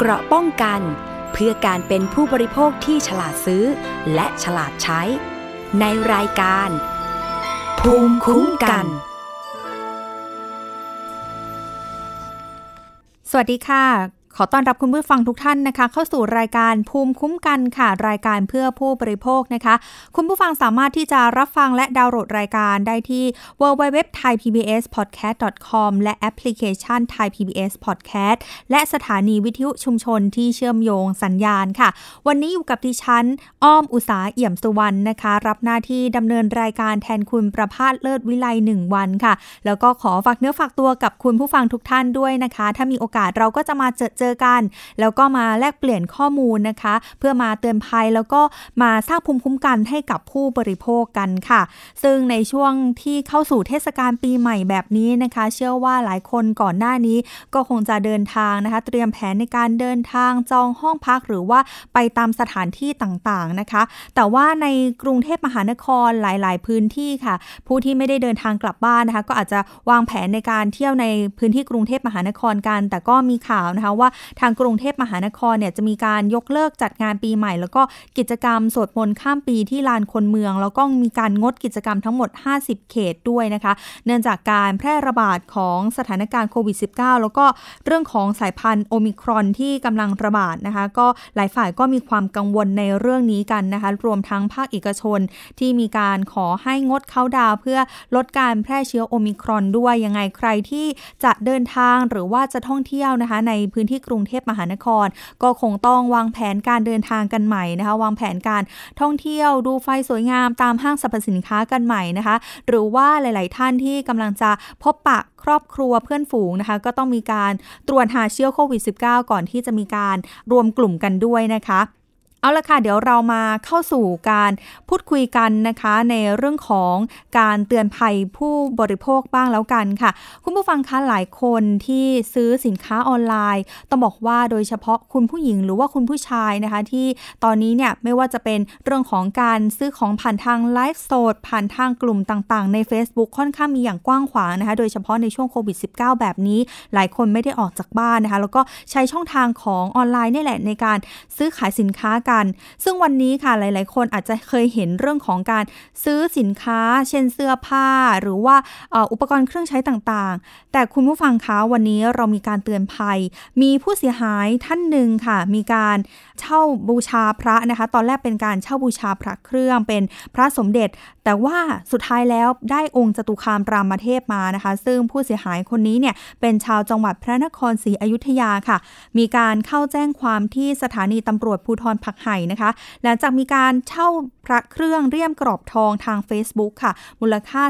เกราะป้องกันเพื่อการเป็นผู้บริโภคที่ฉลาดซื้อและฉลาดใช้ในรายการภูมิคุ้มกันสวัสดีค่ะขอต้อนรับคุณผู้ฟังทุกท่านนะคะเข้าสู่รายการภูมิคุ้มกันค่ะรายการเพื่อผู้บริโภคนะคะคุณผู้ฟังสามารถที่จะรับฟังและดาวน์โหลดรายการได้ที่ www.thaipbspodcast.com และแอปพลิเคชัน Thai PBS Podcast และสถานีวิทยุชุมชนที่เชื่อมโยงสัญญาณค่ะวันนี้อยู่กับดิฉันอ้อมอุษาเอี่ยมสุวรรณนะคะรับหน้าที่ดำเนินรายการแทนคุณประภาสเลิศวิไล1วันค่ะแล้วก็ขอฝากเนื้อฝากตัวกับคุณผู้ฟังทุกท่านด้วยนะคะถ้ามีโอกาสเราก็จะมาเจอกันแล้วก็มาแลกเปลี่ยนข้อมูลนะคะเพื่อมาเตือนภัยแล้วก็มาสร้างภูมิคุ้มกันให้กับผู้บริโภคกันค่ะซึ่งในช่วงที่เข้าสู่เทศกาลปีใหม่แบบนี้นะคะเชื่อว่าหลายคนก่อนหน้านี้ก็คงจะเดินทางนะคะเตรียมแผนในการเดินทางจองห้องพักหรือว่าไปตามสถานที่ต่างๆนะคะแต่ว่าในกรุงเทพมหานครหลายๆพื้นที่ค่ะผู้ที่ไม่ได้เดินทางกลับบ้านนะคะก็อาจจะวางแผนในการเที่ยวในพื้นที่กรุงเทพมหานครกันแต่ก็มีข่าวนะคะว่าทางกรุงเทพมหานครเนี่ยจะมีการยกเลิกจัดงานปีใหม่แล้วก็กิจกรรมสวดมนต์ข้ามปีที่ลานคนเมืองแล้วก็มีการงดกิจกรรมทั้งหมด50เขตด้วยนะคะเนื่องจากการแพร่ระบาดของสถานการณ์โควิด -19 แล้วก็เรื่องของสายพันธุ์โอมิครอนที่กำลังระบาดนะคะก็หลายฝ่ายก็มีความกังวลในเรื่องนี้กันนะคะรวมทั้งภาคเอกชนที่มีการขอให้งดเข้าดาวเพื่อลดการแพร่เชื้อโอมิครอนด้วยยังไงใครที่จะเดินทางหรือว่าจะท่องเที่ยวนะคะในพื้นที่กรุงเทพมหานครก็คงต้องวางแผนการเดินทางกันใหม่นะคะวางแผนการท่องเที่ยวดูไฟสวยงามตามห้างสรรพสินค้ากันใหม่นะคะหรือว่าหลายๆท่านที่กำลังจะพบปะครอบครัวเพื่อนฝูงนะคะก็ต้องมีการตรวจหาเชื้อโควิด -19 ก่อนที่จะมีการรวมกลุ่มกันด้วยนะคะเอาละค่ะเดี๋ยวเรามาเข้าสู่การพูดคุยกันนะคะในเรื่องของการเตือนภัยผู้บริโภคบ้างแล้วกันค่ะคุณผู้ฟังคะหลายคนที่ซื้อสินค้าออนไลน์ต้องบอกว่าโดยเฉพาะคุณผู้หญิงหรือว่าคุณผู้ชายนะคะที่ตอนนี้เนี่ยไม่ว่าจะเป็นเรื่องของการซื้อของผ่านทางไลฟ์สดผ่านทางกลุ่มต่างๆใน Facebook ค่อนข้างมีอย่างกว้างขวางนะคะโดยเฉพาะในช่วงโควิด -19 แบบนี้หลายคนไม่ได้ออกจากบ้านนะคะแล้วก็ใช้ช่องทางของออนไลน์นี่แหละในการซื้อขายสินค้าซึ่งวันนี้ค่ะหลายๆคนอาจจะเคยเห็นเรื่องของการซื้อสินค้าเช่นเสื้อผ้าหรือว่าอุปกรณ์เครื่องใช้ต่างๆแต่คุณผู้ฟังคะวันนี้เรามีการเตือนภัยมีผู้เสียหายท่านหนึ่งค่ะมีการเช่าบูชาพระนะคะตอนแรกเป็นการเช่าบูชาพระเครื่องเป็นพระสมเด็จแต่ว่าสุดท้ายแล้วได้องค์จตุคามรามเทพมานะคะซึ่งผู้เสียหายคนนี้เนี่ยเป็นชาวจังหวัดพระนครศรีอยุธยาค่ะมีการเข้าแจ้งความที่สถานีตำรวจภูธรผักไห่นะคะหลังจากมีการเช่าพระเครื่องเลี่ยมกรอบทองทาง Facebook ค่ะมูลค่า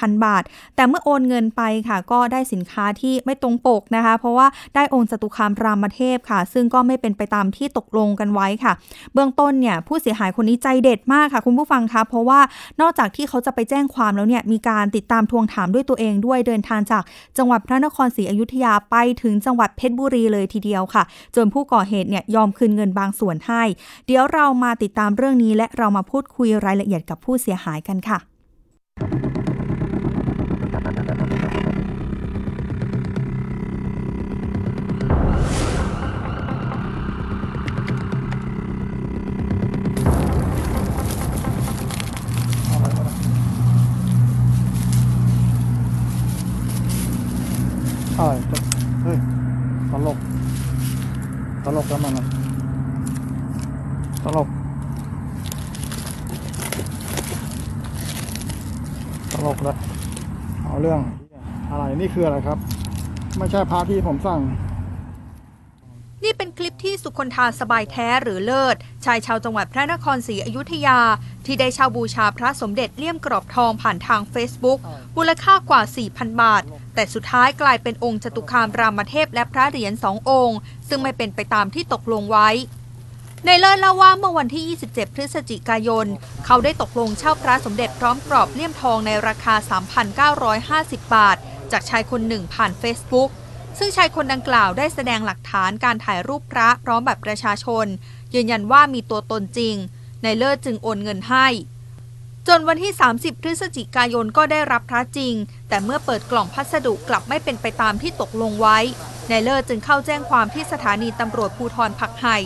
4,000 บาทแต่เมื่อโอนเงินไปค่ะก็ได้สินค้าที่ไม่ตรงปกนะคะเพราะว่าได้องค์จตุคามรามเทพค่ะซึ่งก็ไม่เป็นไปตามที่ตกลงกันไว้ค่ะเบื้องต้นเนี่ยผู้เสียหายคนนี้ใจเด็ดมากค่ะคุณผู้ฟังคะเพราะว่านอกจากที่เขาจะไปแจ้งความแล้วเนี่ยมีการติดตามทวงถามด้วยตัวเองด้วยเดินทางจากจังหวัดพระนครศรีอยุธยาไปถึงจังหวัดเพชรบุรีเลยทีเดียวค่ะจนผู้ก่อเหตุเนี่ยยอมคืนเงินบางส่วนให้เดี๋ยวเรามาติดตามเรื่องนี้และเรามาพูดคุยรายละเอียดกับผู้เสียหายกันค่ะเฮ้ยตลกแล้วมันตลกแล้วเอาเรื่องอะไรนี่คืออะไรครับไม่ใช่พาที่ผมสั่งนี่เป็นคลิปที่สุคนธาสบายแท้หรือเลิศชายชาวจังหวัดพระนครศรีอยุธยาที่ได้เช่าบูชาพระสมเด็จเลี่ยมกรอบทองผ่านทาง Facebook มูลค่ากว่า 4,000 บาทแต่สุดท้ายกลายเป็นองค์จตุคามรามเทพและพระเหรียญ2องค์ซึ่งไม่เป็นไปตามที่ตกลงไว้ในเลิศเล่าว่าเมื่อวันที่ 27 พฤศจิกายนเขาได้ตกลงเช่าพระสมเด็จพร้อมกรอบเลี่ยมทองในราคา 3,950 บาทจากชายคนหนึ่งผ่าน Facebook ซึ่งชายคนดังกล่าวได้แสดงหลักฐานการถ่ายรูปพระพร้อมบัตรประชาชนยืนยันว่ามีตัวตนจริงในเลิศจึงโอนเงินให้จนวันที่ 30 พฤศจิกายนก็ได้รับพระจริงแต่เมื่อเปิดกล่องพัสดุกลับไม่เป็นไปตามที่ตกลงไว้ นายเลิศจึงเข้าแจ้งความที่สถานีตำรวจภูธรผักไห่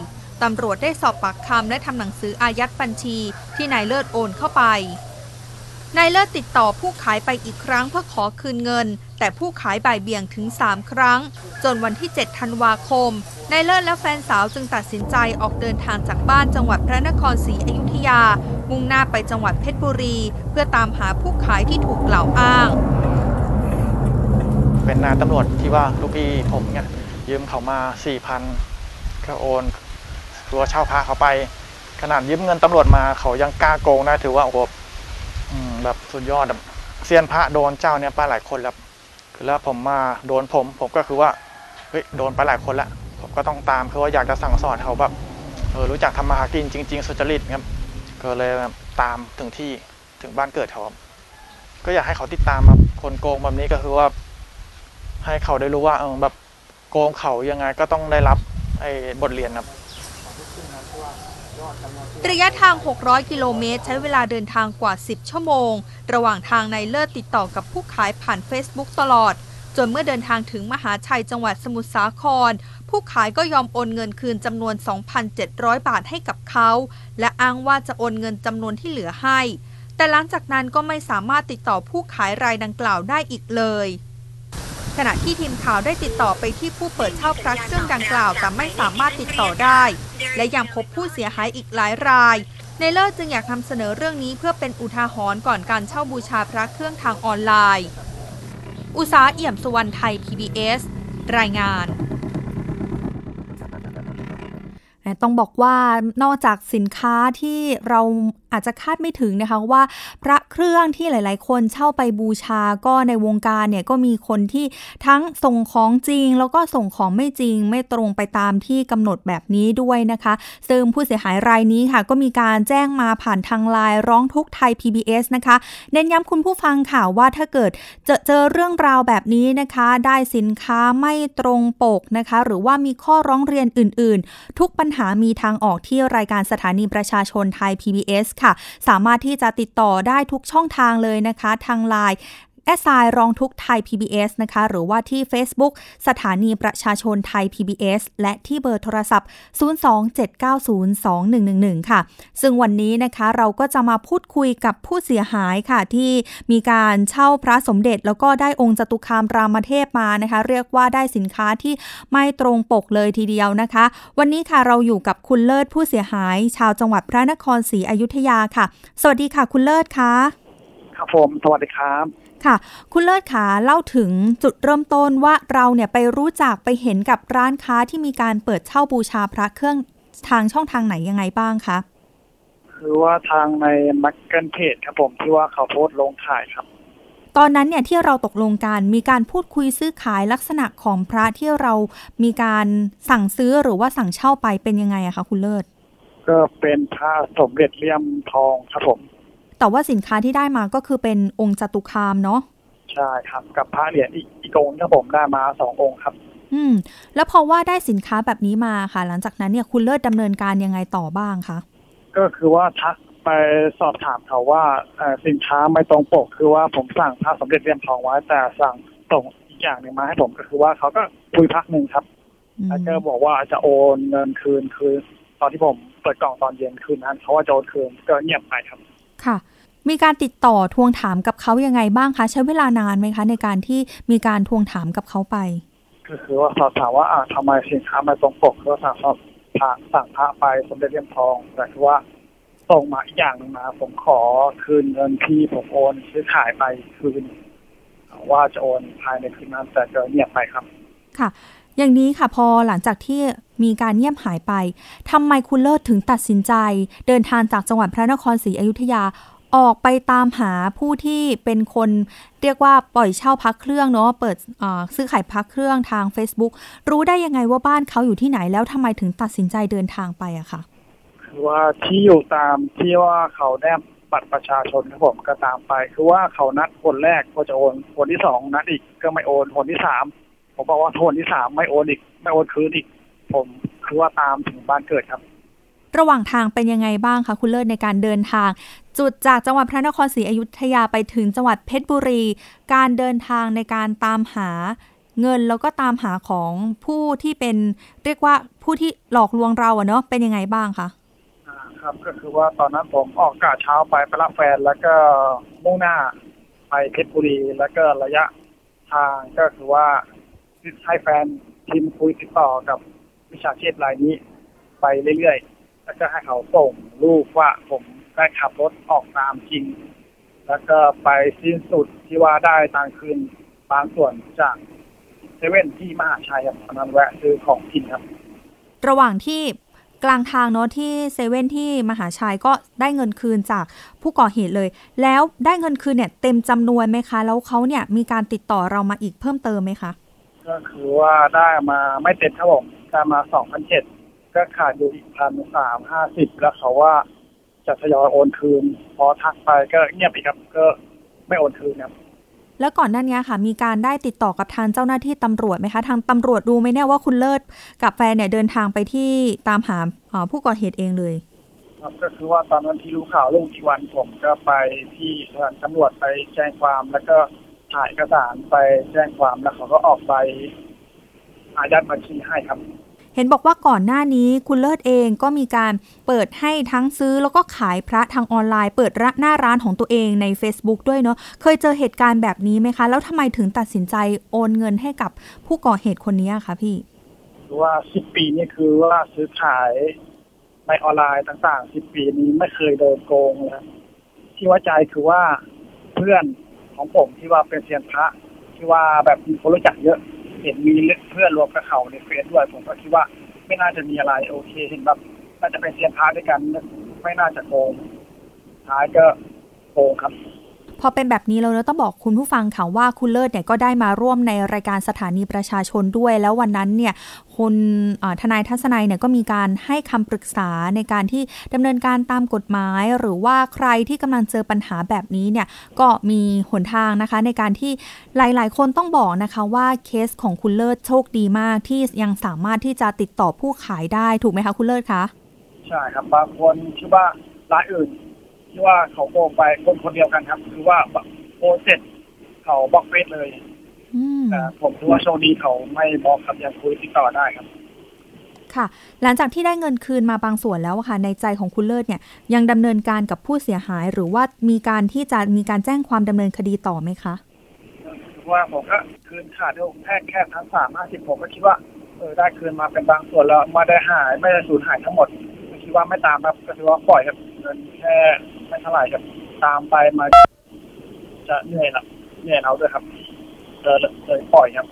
ตำรวจได้สอบปากคำและทำหนังสืออายัดบัญชีที่นายเลิศโอนเข้าไปนายเลิศติดต่อผู้ขายไปอีกครั้งเพื่อขอคืนเงินแต่ผู้ขายบ่ายเบี่ยงถึง3ครั้งจนวันที่7ธันวาคมนายเลิศและแฟนสาวจึงตัดสินใจออกเดินทางจากบ้านจังหวัดพระนครศรีอยุธยามุ่งหน้าไปจังหวัดเพชรบุรีเพื่อตามหาผู้ขายที่ถูกกล่าวอ้างเป็นนายตำรวจที่ว่าลูกพี่ผมเนี่ยยืมเขามา 4,000 ก็โอนตัวเช่าพาเขาไปขนาดยืมเงินตำรวจมาเขายังกล้าโกงได้ถือว่าโอ้โหแบบสุดยอดเซียนพระโดนเจ้าเนี่ยไปหลายคนแล้วคือแล้วผมมาโดนผมก็คือว่าเฮ้ยโดนไปหลายคนแล้วผมก็ต้องตามคือว่าอยากจะสั่งสอนเขาแบบรู้จักทำมาหากินจริงๆสุจริตครับก็เลยตามถึงที่ถึงบ้านเกิดเขาก็อยากให้เขาติดตามแบบคนโกงแบบนี้ก็คือว่าให้เขาได้รู้ว่าแบบโกงเขายังไงก็ต้องได้รับไอ้บทเรียนครับระยะทาง600กิโลเมตรใช้เวลาเดินทางกว่า10ชั่วโมงระหว่างทางนายเลิศติดต่อกับผู้ขายผ่าน Facebook ตลอดจนเมื่อเดินทางถึงมหาชัยจังหวัดสมุทรสาครผู้ขายก็ยอมโอนเงินคืนจำนวน 2,700 บาทให้กับเขาและอ้างว่าจะโอนเงินจำนวนที่เหลือให้แต่หลังจากนั้นก็ไม่สามารถติดต่อผู้ขายรายดังกล่าวได้อีกเลยขณะที่ทีมข่าวได้ติดต่อไปที่ผู้เปิดเช่าพระเครื่องดังกล่าวแต่ไม่สามารถติดต่อได้และยังพบผู้เสียหายอีกหลายรายนายเลิศจึงอยากนำเสนอเรื่องนี้เพื่อเป็นอุทาหรณ์ก่อนการเช่าบูชาพระเครื่องทางออนไลน์อุษาเอี่ยมสุวรรณไทย PBS รายงานต้องบอกว่านอกจากสินค้าที่เราอาจจะคาดไม่ถึงนะคะว่าพระเครื่องที่หลายๆคนเช่าไปบูชาก็ในวงการเนี่ยก็มีคนที่ทั้งส่งของจริงแล้วก็ส่งของไม่จริงไม่ตรงไปตามที่กำหนดแบบนี้ด้วยนะคะซึ่งผู้เสียหายรายนี้ค่ะก็มีการแจ้งมาผ่านทางไลน์ร้องทุกข์ไทย PBS นะคะเน้นย้ำคุณผู้ฟังค่ะว่าถ้าเกิดเจอเรื่องราวแบบนี้นะคะได้สินค้าไม่ตรงปกนะคะหรือว่ามีข้อร้องเรียนอื่นๆทุกปัญหามีทางออกที่รายการสถานีประชาชนไทย PBSสามารถที่จะติดต่อได้ทุกช่องทางเลยนะคะทางไลน์@ร้องทุกข์ไทย PBS นะคะหรือว่าที่ Facebook สถานีประชาชนไทย PBS และที่เบอร์โทรศัพท์027902111ค่ะซึ่งวันนี้นะคะเราก็จะมาพูดคุยกับผู้เสียหายค่ะที่มีการเช่าพระสมเด็จแล้วก็ได้องค์จตุคามรามเทพมานะคะเรียกว่าได้สินค้าที่ไม่ตรงปกเลยทีเดียวนะคะวันนี้ค่ะเราอยู่กับคุณเลิศผู้เสียหายชาวจังหวัดพระนครศรีอยุธยาค่ะสวัสดีค่ะคุณเลิศค่ะครับผมสวัสดีครับค่ะคุณเลิศขาเล่าถึงจุดเริ่มต้นว่าเราเนี่ยไปรู้จักไปเห็นกับร้านค้าที่มีการเปิดเช่าบูชาพระเครื่องทางช่องทางไหนยังไงบ้างคะคือว่าทางในMarket Pageครับผมที่ว่าเขาโพสต์ลงขายครับตอนนั้นเนี่ยที่เราตกลงกันมีการพูดคุยซื้อขายลักษณะของพระที่เรามีการสั่งซื้อหรือว่าสั่งเช่าไปเป็นยังไงอะคะคุณเลิศก็เป็นพระสมเด็จเลี่ยมทองครับผมแต่ว่าสินค้าที่ได้มาก็คือเป็นองค์จตุคามเนาะใช่ครับกับพระเหรียญอีกองค์ครับผมได้มา2 องค์ครับแล้วพอว่าได้สินค้าแบบนี้มาค่ะหลังจากนั้นเนี่ยคุณเลิศดำเนินการยังไงต่อบ้างคะก็คือว่าทักไปสอบถามเขาว่าสินค้าไม่ตรงปกคือว่าผมสั่งพระสมเด็จเลี่ยมทองไว้แต่สั่งส่งอีกอย่างนึงมาให้ผมก็คือว่าเขาก็คุยพักนึงครับแล้วก็บอกว่าจะโอนเงินคืนคือตอนที่ผมเปิดกล่องตอนเย็นคืนนั้นเขาว่าจะโอนคืนก็เงียบไปครับค่ะมีการติดต่อทวงถามกับเขายังไงบ้างคะใช้เวลานานไหมคะในการที่มีการทวงถามกับเขาไปก็คือว่าสอบถามว่าทำไมสินค้ามาตรงปกก็สั่งพระไปสมเด็จเลี่ยมทองแต่ว่าส่งมาอีกอย่างนึงมาผมขอคืนเงินที่ผมโอนซื้อขายไปคืนว่าจะโอนภายในคืนนั้นแต่ก็เงียบไปครับค่ะอย่างนี้ค่ะพอหลังจากที่มีการเงียบหายไปทำไมคุณเลิศถึงตัดสินใจเดินทางจากจังหวัดพระนครศรีอยุธยาออกไปตามหาผู้ที่เป็นคนเรียกว่าปล่อยเช่าพระเครื่องเนาะเปิดซื้อขายพระเครื่องทาง Facebook รู้ได้ยังไงว่าบ้านเขาอยู่ที่ไหนแล้วทำไมถึงตัดสินใจเดินทางไปอะคะคือว่าที่อยู่ตามที่ว่าเขาแนบบัตรประชาชนครับผมก็ตามไปคือว่าเขานัดคนแรกก็จะโอนคนที่2นัดอีกก็ไม่โอนคนที่3ผมบอกว่าคนที่3ไม่โอนอีกไม่โอนคืนอีกผมคือว่าตามถึงบ้านเกิดครับระหว่างทางเป็นยังไงบ้างคะคุณเลิศในการเดินทางจุดจากจังหวัดพระนครศรีอยุธยาไปถึงจังหวัดเพชรบุรีการเดินทางในการตามหา เงินแล้วก็ตามหาของผู้ที่เป็นเรียกว่าผู้ที่หลอกลวงเราอะเนาะเป็นยังไงบ้างคะครับก็คือว่าตอนนั้นผมออกกะเช้าไปรับแฟนแล้วก็มุ่งหน้าไปเพชรบุรีแล้วก็ระยะทางก็คือว่าให้แฟนทีมคุยติดต่อกับวิชาชีพรายนี้ไปเรื่อยๆแล้วก็ให้เขาส่งรูปว่าผมได้ขับรถออกตามจริงแล้วก็ไปสิ้นสุดที่ว่าได้ตังคืนบางส่วนจากเซเว่นที่มหาชัยครับตอนนั้นแวะซื้อของกินครับระหว่างที่กลางทางเนาะที่เซเว่นที่มหาชัยก็ได้เงินคืนจากผู้ก่อเหตุเลยแล้วได้เงินคืนเนี่ยเต็มจำนวนไหมคะแล้วเขาเนี่ยมีการติดต่อเรามาอีกเพิ่มเติมไหมคะก็คือว่าได้มาไม่เต็มครับผมได้มา 2,700 ก็ขาดอยู่อีก 1,350 แล้วเขาว่าจะทยอยโอนคืนพอทักไปก็เงียบอีกครับก็ไม่โอนคืนครับแล้วก่อนหน้านี้ค่ะมีการได้ติดต่อกับทางเจ้าหน้าที่ตำรวจไหมคะทางตำรวจดูไหมเนี่ยว่าคุณเลิศกับแฟนเนี่ยเดินทางไปที่ตามหาผู้ก่อเหตุเองเลยครับก็คือว่าตอนนั้นที่รู้ข่าวลงอีกวันผมก็ไปที่สถานีตำรวจไปแจ้งความแล้วก็ถ่ายเอกสารไปแจ้งความแล้วเขาก็ออกไปอายัดบัญชีให้ครับเห็นบอกว่าก่อนหน้านี้คุณเลิศเองก็มีการเปิดให้ทั้งซื้อแล้วก็ขายพระทางออนไลน์เปิดหน้าร้านของตัวเองใน Facebook ด้วยเนาะเคยเจอเหตุการณ์แบบนี้ไหมคะแล้วทำไมถึงตัดสินใจโอนเงินให้กับผู้ก่อเหตุคนนี้คะพี่ว่า10ปีนี่คือว่าซื้อขายในออนไลน์ต่างๆ10ปีนี้ไม่เคยโดนโกงเลยที่ว่าใจคือว่าเพื่อนของผมที่ว่าเป็นเซียนพระที่ว่าแบบมีคนรู้จักเยอะเห็นมีเพื่อนรวมกับเขาในเฟซด้วยผมก็คิดว่าไม่น่าจะมีอะไรโอเคเห็นแบบน่าจะเป็นเซียนพาร์ทด้วยกันไม่น่าจะโกงท้ายก็โกงครับพอเป็นแบบนี้เราต้องบอกคุณผู้ฟังค่ะว่าคุณเลิศเนี่ยก็ได้มาร่วมในรายการสถานีประชาชนด้วยแล้ววันนั้นเนี่ยคุณทนายทัศนัยเนี่ยก็มีการให้คำปรึกษาในการที่ดำเนินการตามกฎหมายหรือว่าใครที่กำลังเจอปัญหาแบบนี้เนี่ยก็มีหนทางนะคะในการที่หลายๆคนต้องบอกนะคะว่าเคสของคุณเลิศโชคดีมากที่ยังสามารถที่จะติดต่อผู้ขายได้ถูกไหมคะคุณเลิศคะใช่ครับบางคนชื่อว่ารายอื่นที่ว่าเขาโกงไปคนคนเดียวกันครับคือว่าโอนเสร็จเขาบล็อกเฟซเลยแต่ผมรู้ว่าโชคดีเขาไม่บล็อกครับยังคุยติดต่อได้ครับค่ะหลังจากที่ได้เงินคืนมาบางส่วนแล้วค่ะในใจของคุณเลิศเนี่ยยังดำเนินการกับผู้เสียหายหรือว่ามีการที่จะมีการแจ้งความดำเนินคดีต่อไหมคะว่าผมก็คืนขาดโดนแค่ทั้ง350ผมก็คิดว่าได้คืนมาเป็นบางส่วนแล้วไม่ได้หายไม่ได้สูญหายทั้งหมดคิดว่าไม่ตามครับก็คือว่าปล่อยครับเงินแค่ไม่เท่าไหร่ครับตามไปมาจะเหนื่อยเอาด้วยครับเลยปล่อยครับ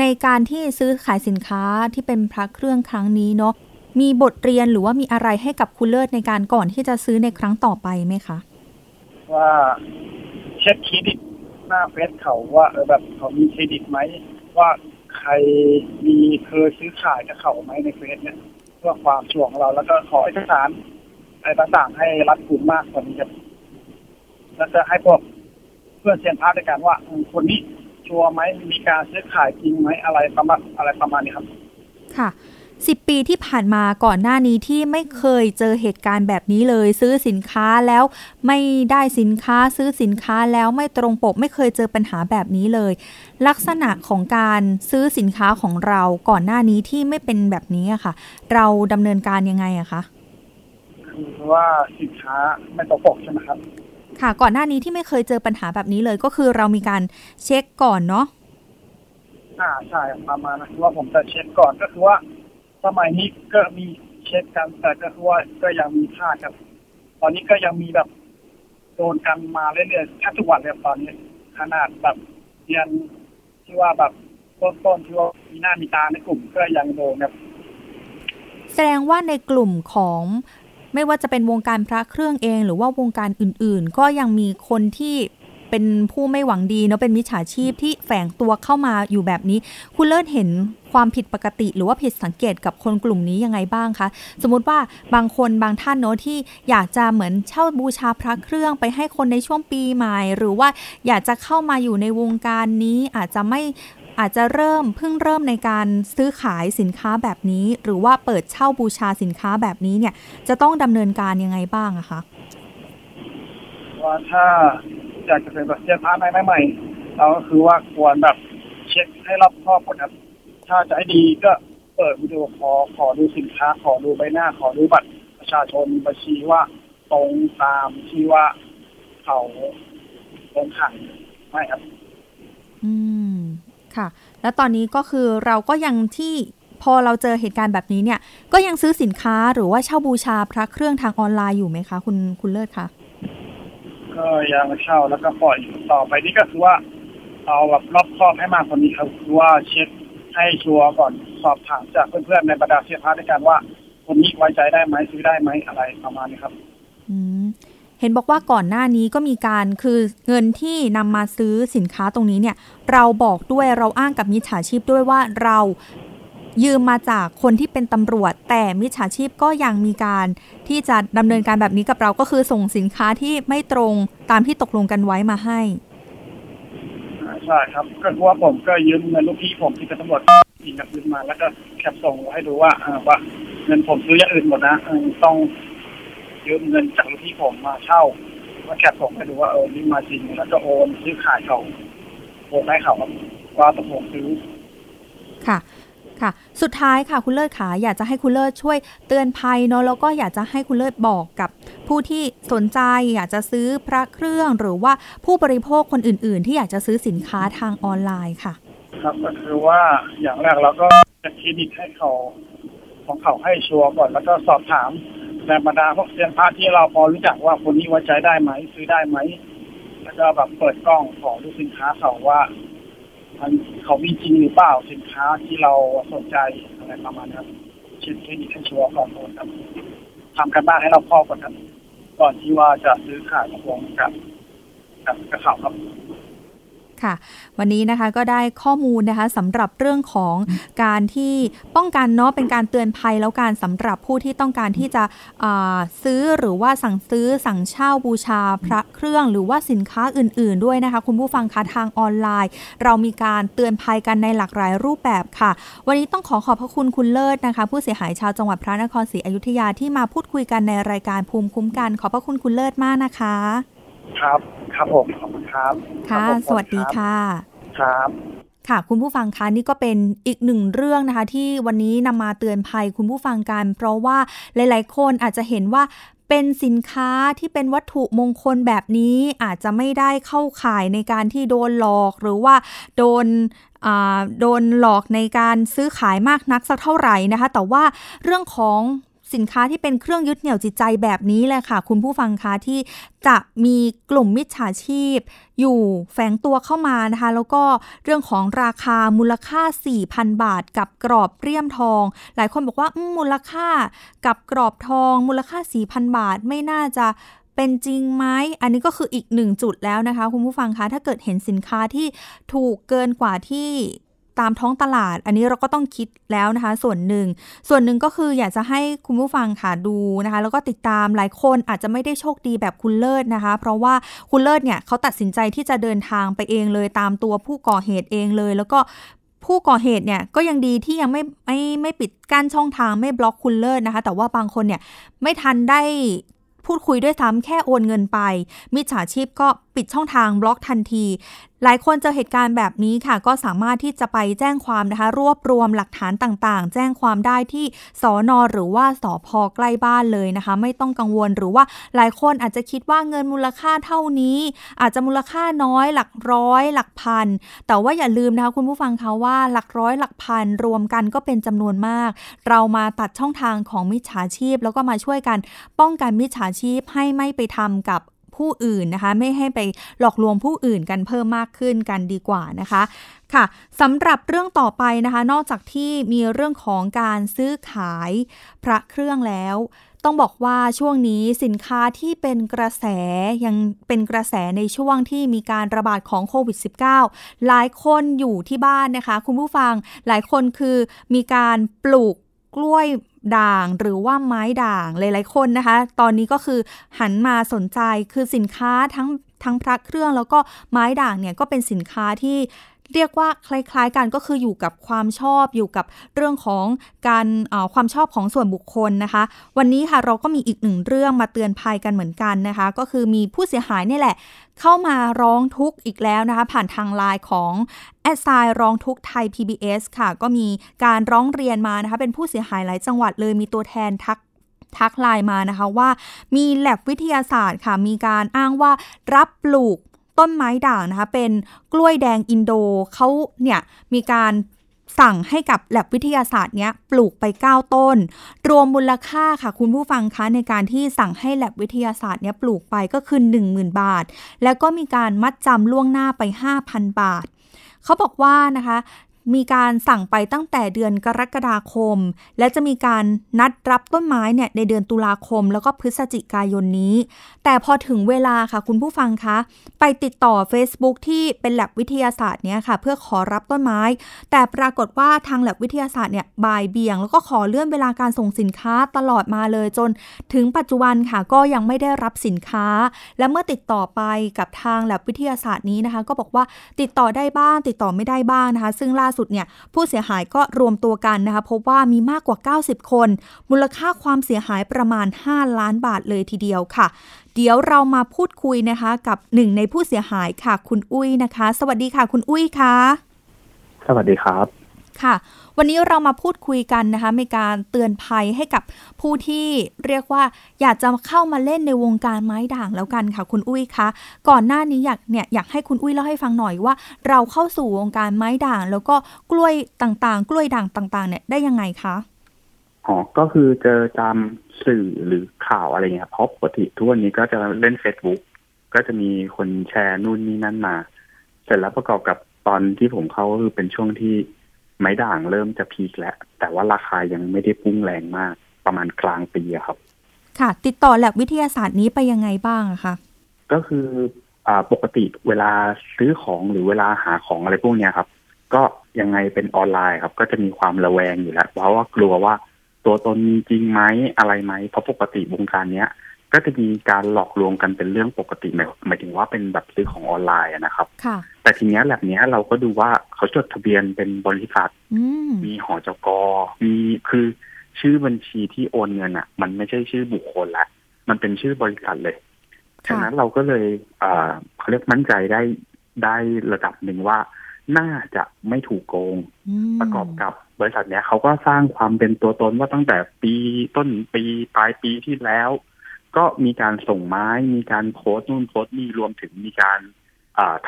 ในการที่ซื้อขายสินค้าที่เป็นพระเครื่องครั้งนี้เนาะมีบทเรียนหรือว่ามีอะไรให้กับคุณเลิศในการก่อนที่จะซื้อในครั้งต่อไปไหมคะว่าเช็คเครดิตหน้าเฟซเขาว่าแบบเขามีเครดิตไหมว่าใครมีเคยซื้อขายกับเขาไหมในเฟซเนี่ยเพื่อความช่วงของเราแล้วก็ขอเอกสารอะไรต่างๆให้รัดกุมมากกว่านี้ครับแล้วจะให้พวกเพื่อนเซียนพาร์ทด้วยกันว่าคนนี้ชัวร์ไหมมีการซื้อขายจริงไหมอะไรประมาณนี้ครับค่ะ10ปีที่ผ่านมาก่อนหน้านี้ที่ไม่เคยเจอเหตุการณ์แบบนี้เลยซื้อสินค้าแล้วไม่ได้สินค้าซื้อสินค้าแล้วไม่ตรงปกไม่เคยเจอปัญหาแบบนี้เลยลักษณะของการซื้อสินค้าของเราก่อนหน้านี้ที่ไม่เป็นแบบนี้อะค่ะเราดำเนินการยังไงอะคะคือว่าสินค้าไม่ตรงปกใช่ไหมครับค่ะก่อนหน้านี้ที่ไม่เคยเจอปัญหาแบบนี้เลยก็คือเรามีการเช็คก่อนเนาะใช่ประมาณนั้นว่าผมจะเช็คก่อนก็คือว่าสมัยนี้ก็มีเช็คกันแต่ก็คือว่าก็ยังมีพลาดครับตอนนี้ก็ยังมีแบบโดนกันมาเรื่อยๆแทบทุกวันเลยตอนนี้ขนาดแบบเรียนที่ว่าแบบต้นที่ว่ามีหน้ามีตาในกลุ่มก็ยังโดนครับแสดงว่าในกลุ่มของไม่ว่าจะเป็นวงการพระเครื่องเองหรือว่าวงการอื่นๆก็ยังมีคนที่เป็นผู้ไม่หวังดีเนาะเป็นมิจฉาชีพที่แฝงตัวเข้ามาอยู่แบบนี้คุณเลิศเห็นความผิดปกติหรือว่าผิดสังเกตกับคนกลุ่มนี้ยังไงบ้างคะสมมติว่าบางคนบางท่านเนาะที่อยากจะเหมือนเช่าบูชาพระเครื่องไปให้คนในช่วงปีใหม่หรือว่าอยากจะเข้ามาอยู่ในวงการนี้อาจจะเพิ่งเริ่มในการซื้อขายสินค้าแบบนี้หรือว่าเปิดเช่าบูชาสินค้าแบบนี้เนี่ยจะต้องดำเนินการยังไงบ้างอะคะว่าถ้าอยากจะเป็นแบบเซียนพระใหม่เราก็คือว่าควรแบบ เช็คให้รอบคอบก่อนครับถ้าจะให้ดีก็เปิดวิดีโอขอดูสินค้าขอดูใบหน้าขอดูบัตรประชาชนบัญชีว่าตรงตามที่ว่าเขาลงขันไหมครับอืมค่ะแล้วตอนนี้ก็คือเราก็ยังที่พอเราเจอเหตุการณ์แบบนี้เนี่ยก็ยังซื้อสินค้าหรือว่าเช่าบูชาพระเครื่องทางออนไลน์อยู่ไหมคะคุณเลิศคะก็ยังเช่าแล้วก็ปล่อยต่อไปนี่ก็คือว่าเอาแบบรอบคอบให้มากกว่านี้ครับคือว่าเช็คให้ชัวร์ก่อนสอบถามจากเพื่อนๆในบรรดาเซียนพระด้วยกันว่าคนนี้ไว้ใจได้ไหมซื้อได้ไหมอะไรประมาณนี้ครับเห็นบอกว่าก่อนหน้านี้ก็มีการคือเงินที่นำมาซื้อสินค้าตรงนี้เนี่ยเราบอกด้วยเราอ้างกับมิจฉาชีพด้วยว่าเรายืมมาจากคนที่เป็นตำรวจแต่มิจฉาชีพก็ยังมีการที่จะดำเนินการแบบนี้กับเราก็คือส่งสินค้าที่ไม่ตรงตามที่ตกลงกันไว้มาให้ใช่ครับก็คือว่าผมก็ยืมเงินลูกพี่ผมที่เป็นตำรวจยิงกับยืมมาแล้วก็แคปส่งให้ดูว่าเงินผมซื้ออย่างอื่นหมดนะต้องยืมเงินจากลูกพี่ผมมาเช่าแล้วแคปส่งให้ดูว่านี่มาจริงแล้วก็โอนซื้อขายเขาโอนให้เขาว่าตกลงซื้อค่ะสุดท้ายค่ะคุณเลิศขาอยากจะให้คุณเลิศช่วยเตือนภัยเนาะแล้วก็อยากจะให้คุณเลิศบอกกับผู้ที่สนใจอยากจะซื้อพระเครื่องหรือว่าผู้บริโภคคนอื่นๆที่อยากจะซื้อสินค้าทางออนไลน์ค่ะครับก็คือว่าอย่างแรกเราก็จะเครดิตให้เขาของเขาให้ชัวร์ก่อนแล้วก็สอบถามในบรรดาพวกเซียนพระที่เราพอรู้จักว่าคนนี้ไว้ใจได้ไหมซื้อได้ไหมแล้วก็แบบเปิดกล้องขอดูสินค้าเขาว่าเขามีจริงหรือเปล่าสินค้าที่เราสนใจอะไรประมาณนั้นเช็คให้ดีให้ชัวร์ก่อนครับทำกันบ้านให้เราพอก่อนครับก่อนที่ว่าจะซื้อขายของกับเขาครับค่ะวันนี้นะคะก็ได้ข้อมูลนะคะสำหรับเรื่องของการที่ป้องกันเนาะเป็นการเตือนภัยแล้วการสำหรับผู้ที่ต้องการที่จะซื้อหรือว่าสั่งซื้อสั่งเช่าบูชาพระเครื่องหรือว่าสินค้าอื่นๆด้วยนะคะคุณผู้ฟังคะทางออนไลน์เรามีการเตือนภัยกันในหลากหลายรูปแบบค่ะวันนี้ต้องขอบพระคุณคุณเลิศนะคะผู้เสียหายชาวจังหวัดพระนครศรีอยุธยาที่มาพูดคุยกันในรายการภูมิคุ้มกันขอบพระคุณคุณเลิศมากนะคะครับครับผมขอบคุณครับค่ะสวัสดีค่ะครับค่ะคุณผู้ฟังคะนี่ก็เป็นอีกหนึ่งเรื่องนะคะที่วันนี้นำมาเตือนภัยคุณผู้ฟังกันเพราะว่าหลายๆคนอาจจะเห็นว่าเป็นสินค้าที่เป็นวัตถุมงคลแบบนี้อาจจะไม่ได้เข้าข่ายในการที่โดนหลอกหรือว่าโดนหลอกในการซื้อขายมากนักสักเท่าไหร่นะคะแต่ว่าเรื่องของสินค้าที่เป็นเครื่องยึดเหนี่ยวจิตใจแบบนี้แหละค่ะคุณผู้ฟังคะที่จะมีกลุ่มมิจฉาชีพอยู่แฝงตัวเข้ามานะคะแล้วก็เรื่องของราคามูลค่า 4,000 บาทกับกรอบเลี่ยมทองหลายคนบอกว่ามูลค่ากับกรอบทองมูลค่า 4,000 บาทไม่น่าจะเป็นจริงไหมอันนี้ก็คืออีกหนึ่งจุดแล้วนะคะคุณผู้ฟังคะถ้าเกิดเห็นสินค้าที่ถูกเกินกว่าที่ตามท้องตลาดอันนี้เราก็ต้องคิดแล้วนะคะส่วนหนึ่งก็คืออยากจะให้คุณผู้ฟังค่ะดูนะคะแล้วก็ติดตามหลายคนอาจจะไม่ได้โชคดีแบบคุณเลิศนะคะเพราะว่าคุณเลิศเนี่ยเขาตัดสินใจที่จะเดินทางไปเองเลยตามตัวผู้ก่อเหตุเองเลยแล้วก็ผู้ก่อเหตุเนี่ยก็ยังดีที่ยังไม่ปิดกั้นช่องทางไม่บล็อกคุณเลิศนะคะแต่ว่าบางคนเนี่ยไม่ทันได้พูดคุยด้วยซ้ำแค่โอนเงินไปมิจฉาชีพก็ปิดช่องทางบล็อกทันทีหลายคนเจอเหตุการณ์แบบนี้ค่ะก็สามารถที่จะไปแจ้งความนะคะรวบรวมหลักฐานต่างๆแจ้งความได้ที่สน.หรือว่าสภ.ใกล้บ้านเลยนะคะไม่ต้องกังวลหรือว่าหลายคนอาจจะคิดว่าเงินมูลค่าเท่านี้อาจจะมูลค่าน้อยหลักร้อยหลักพันแต่ว่าอย่าลืมนะคะคุณผู้ฟังคะว่าหลักร้อยหลักพันรวมกันก็เป็นจำนวนมากเรามาตัดช่องทางของมิจฉาชีพแล้วก็มาช่วยกันป้องกันมิจฉาชีพให้ไม่ไปทำกับผู้อื่นนะคะไม่ให้ไปหลอกลวงผู้อื่นกันเพิ่มมากขึ้นกันดีกว่านะคะค่ะสำหรับเรื่องต่อไปนะคะนอกจากที่มีเรื่องของการซื้อขายพระเครื่องแล้วต้องบอกว่าช่วงนี้สินค้าที่เป็นกระแสยังเป็นกระแสในช่วงที่มีการระบาดของโควิด -19 หลายคนอยู่ที่บ้านนะคะคุณผู้ฟังหลายคนคือมีการปลูกกล้วยด่างหรือว่าไม้ด่างหลายๆคนนะคะตอนนี้ก็คือหันมาสนใจคือสินค้าทั้งพระเครื่องแล้วก็ไม้ด่างเนี่ยก็เป็นสินค้าที่ เรียกว่าคล้ายๆกันก็คืออยู่กับความชอบอยู่กับเรื่องของการความชอบของส่วนบุคคลนะคะวันนี้ค่ะเราก็มีอีกหนึ่งเรื่องมาเตือนภัยกันเหมือนกันนะคะก็คือมีผู้เสียหายนี่แหละเข้ามาร้องทุกข์อีกแล้วนะคะผ่านทางไลน์ของร้องทุกข์ไทย PBS ค่ะก็มีการร้องเรียนมานะคะเป็นผู้เสียหายหลายจังหวัดเลยมีตัวแทนทักไลน์มานะคะว่ามีแลบวิทยาศาสตร์ค่ะมีการอ้างว่ารับปลูกต้นไม้ด่างนะคะเป็นกล้วยแดงอินโดเขาเนี่ยมีการสั่งให้กับแลบวิทยาศาสตร์เนี้ยปลูกไป9ต้นรวมมูลค่าค่ะคุณผู้ฟังคะในการที่สั่งให้แลบวิทยาศาสตร์เนี้ยปลูกไปก็คือ 10,000 บาทแล้วก็มีการมัดจำล่วงหน้าไป 5,000 บาทเขาบอกว่านะคะมีการสั่งไปตั้งแต่เดือนกรกฎาคมและจะมีการนัดรับต้นไม้เนี่ยในเดือนตุลาคมแล้วก็พฤศจิกายนนี้แต่พอถึงเวลาค่ะคุณผู้ฟังคะไปติดต่อ Facebook ที่เป็นแลบวิทยาศาสตร์เนี่ยค่ะเพื่อขอรับต้นไม้แต่ปรากฏว่าทางแลบวิทยาศาสตร์เนี่ยบ่ายเบี่ยงแล้วก็ขอเลื่อนเวลาการส่งสินค้าตลอดมาเลยจนถึงปัจจุบันค่ะก็ยังไม่ได้รับสินค้าและเมื่อติดต่อไปกับทางแลบวิทยาศาสตร์นี้นะคะก็บอกว่าติดต่อได้บ้างติดต่อไม่ได้บ้างนะคะซึ่งล่าสุดเนี่ยผู้เสียหายก็รวมตัวกันนะคะพบว่ามีมากกว่า90คนมูลค่าความเสียหายประมาณ5,000,000 บาทเลยทีเดียวค่ะเดี๋ยวเรามาพูดคุยนะคะกับหนึ่งในผู้เสียหายค่ะคุณอุ้ยนะคะสวัสดีค่ะคุณอุ้ยค่ะสวัสดีครับค่ะวันนี้เรามาพูดคุยกันนะคะในการเตือนภัยให้กับผู้ที่เรียกว่าอยากจะเข้ามาเล่นในวงการไม้ด่างแล้วกันค่ะคุณอุ้ยคะก่อนหน้านี้อยากให้คุณอุ้ยเล่าให้ฟังหน่อยว่าเราเข้าสู่วงการไม้ด่างแล้วก็กล้วยต่างๆกล้วยด่างต่างๆเนี่ยได้ยังไงคะอ๋อก็คือเจอตามสื่อหรือข่าวอะไรเงี้ยเพราะปกติทั่วนี้ก็จะเล่น Facebook ก็จะมีคนแชร์นู่นนี่นั่นมาเสร็จแล้วประกอบกับตอนที่ผมเข้าก็คือเป็นช่วงที่ไม้ด่างเริ่มจะพีคแล้วแต่ว่าราคายังไม่ได้พุ่งแรงมากประมาณกลางปีครับค่ะติดต่อแลบวิทยาศาสตร์นี้ไปยังไงบ้างคะก็คือปกติเวลาซื้อของหรือเวลาหาของอะไรพวกนี้ครับก็ยังไงเป็นออนไลน์ครับก็จะมีความระแวงอยู่แล้วเพราะว่ากลัวว่าตัวตนมีจริงไหมอะไรไหมเพราะปกติวงการนี้ก็จะมีการหลอกลวงกันเป็นเรื่องปกติหมายถึงว่าเป็นแบบซื้อของออนไลน์นะครับแต่ทีเนี้ยแบบเนี้ยเราก็ดูว่าเขาจดทะเบียนเป็นบริษัทมีหจก.มีคือชื่อบัญชีที่โอนเงินอ่ะมันไม่ใช่ชื่อบุคคลละมันเป็นชื่อบริษัทเลยฉะนั้นเราก็เลยเขาเรียกมั่นใจได้ระดับหนึ่งว่าน่าจะไม่ถูกโกงประกอบกับบริษัทเนี้ยเขาก็สร้างความเป็นตัวตนว่าตั้งแต่ปีต้นปีปลายปีที่แล้วก็มีการส่งไม้มีการโพสต์นู่นโพสต์นี่รวมถึงมีการ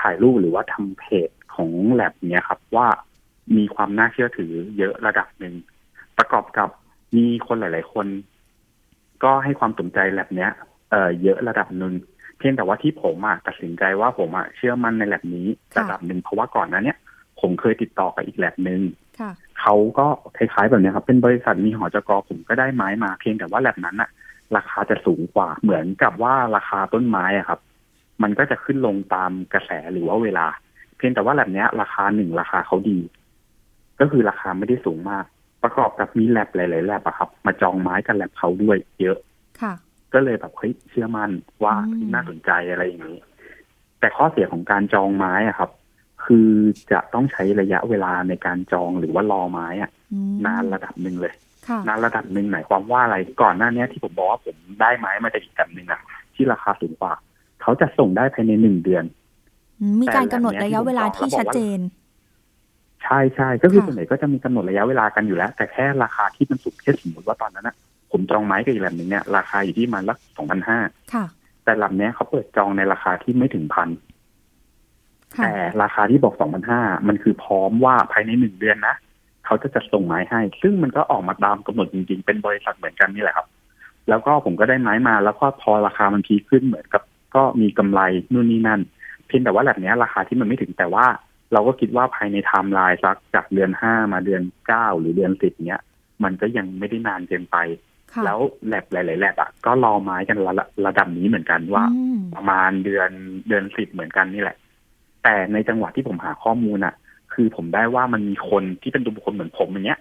ถ่ายรูปหรือว่าทำเพจของแลบเนี้ยครับว่ามีความน่าเชื่อถือเยอะระดับหนึ่งประกอบกับมีคนหลายๆคนก็ให้ความสนใจแลบเนี้ยเยอะระดับหนึ่งเพียงแต่ว่าที่ผมตัดสินใจว่าผมเชื่อมั่นในแลบนี้ระดับหนึ่งเพราะว่าก่อนหน้านี้ผมเคยติดต่อกับอีกแลบนึงเขาก็คล้ายๆแบบนี้ครับเป็นบริษัทมีหจก.ผมก็ได้ไม้มาเพียงแต่ว่าแลบนั้นราคาจะสูงกว่าเหมือนกับว่าราคาต้นไม้ครับมันก็จะขึ้นลงตามกระแสหรือว่าเวลาเพียงแต่ว่าแลบเนี้ยราคา1ราคาเขาดีก็คือราคาไม่ได้สูงมากประกอบกับมีแลบหลายๆแลบครับมาจองไม้กับแลบเขาด้วยเยอะค่ะก็เลยแบบเชื่อมั่นว่าน่าสนใจอะไรอย่างนี้แต่ข้อเสียของการจองไม้ครับคือจะต้องใช้ระยะเวลาในการจองหรือว่ารอไม้นานระดับนึงเลยนั่นระดับหนึ่งหมายความว่าอะไรก่อนหน้านี้ที่ผมบอกว่าผมได้ไม้มาจากอีกแลบนึงที่ราคาสูงกว่าเขาจะส่งได้ภายใน1เดือนมีการกำหนดระยะเวลาที่ชัดเจนใช่ๆก็คือส่วนใหญ่ก็จะมีกำหนดระยะเวลากันอยู่แล้วแต่แค่ราคาที่มันสูงแค่สมมติว่าตอนนั้นผมจองไม้กับอีกแลบนึงเนี่ยราคาอยู่ที่มันละ 2,500 ค่ะแต่แลบนี้เขาเปิดจองในราคาที่ไม่ถึง 1,000 แต่ราคาที่บอก 2,500 มันคือพร้อมว่าภายใน1เดือนนะเขาจะจัดส่งไม้ให้ซึ่งมันก็ออกมาตามกำหนดจริงๆเป็นบริษัทเหมือนกันนี่แหละครับแล้วก็ผมก็ได้ไม้มาแล้วก็พอราคามันพีขึ้นเหมือนกับก็มีกำไรนู่นนี่นั่นเพียงแต่ว่าแบบนี้ราคาที่มันไม่ถึงแต่ว่าเราก็คิดว่าภายในไทม์ไลน์สักจากเดือน5มาเดือน9หรือเดือน10เนี้ยมันก็ยังไม่ได้นานเกินไปแล้วแลบหลายๆแลบก็รอไม้กันระดับนี้เหมือนกันว่าประมาณเดือน10เหมือนกันนี่แหละแต่ในจังหวะที่ผมหาข้อมูลคือผมได้ว่ามันมีคนที่เป็นตัวบุคคลเหมือนผมอย่างเงี้ย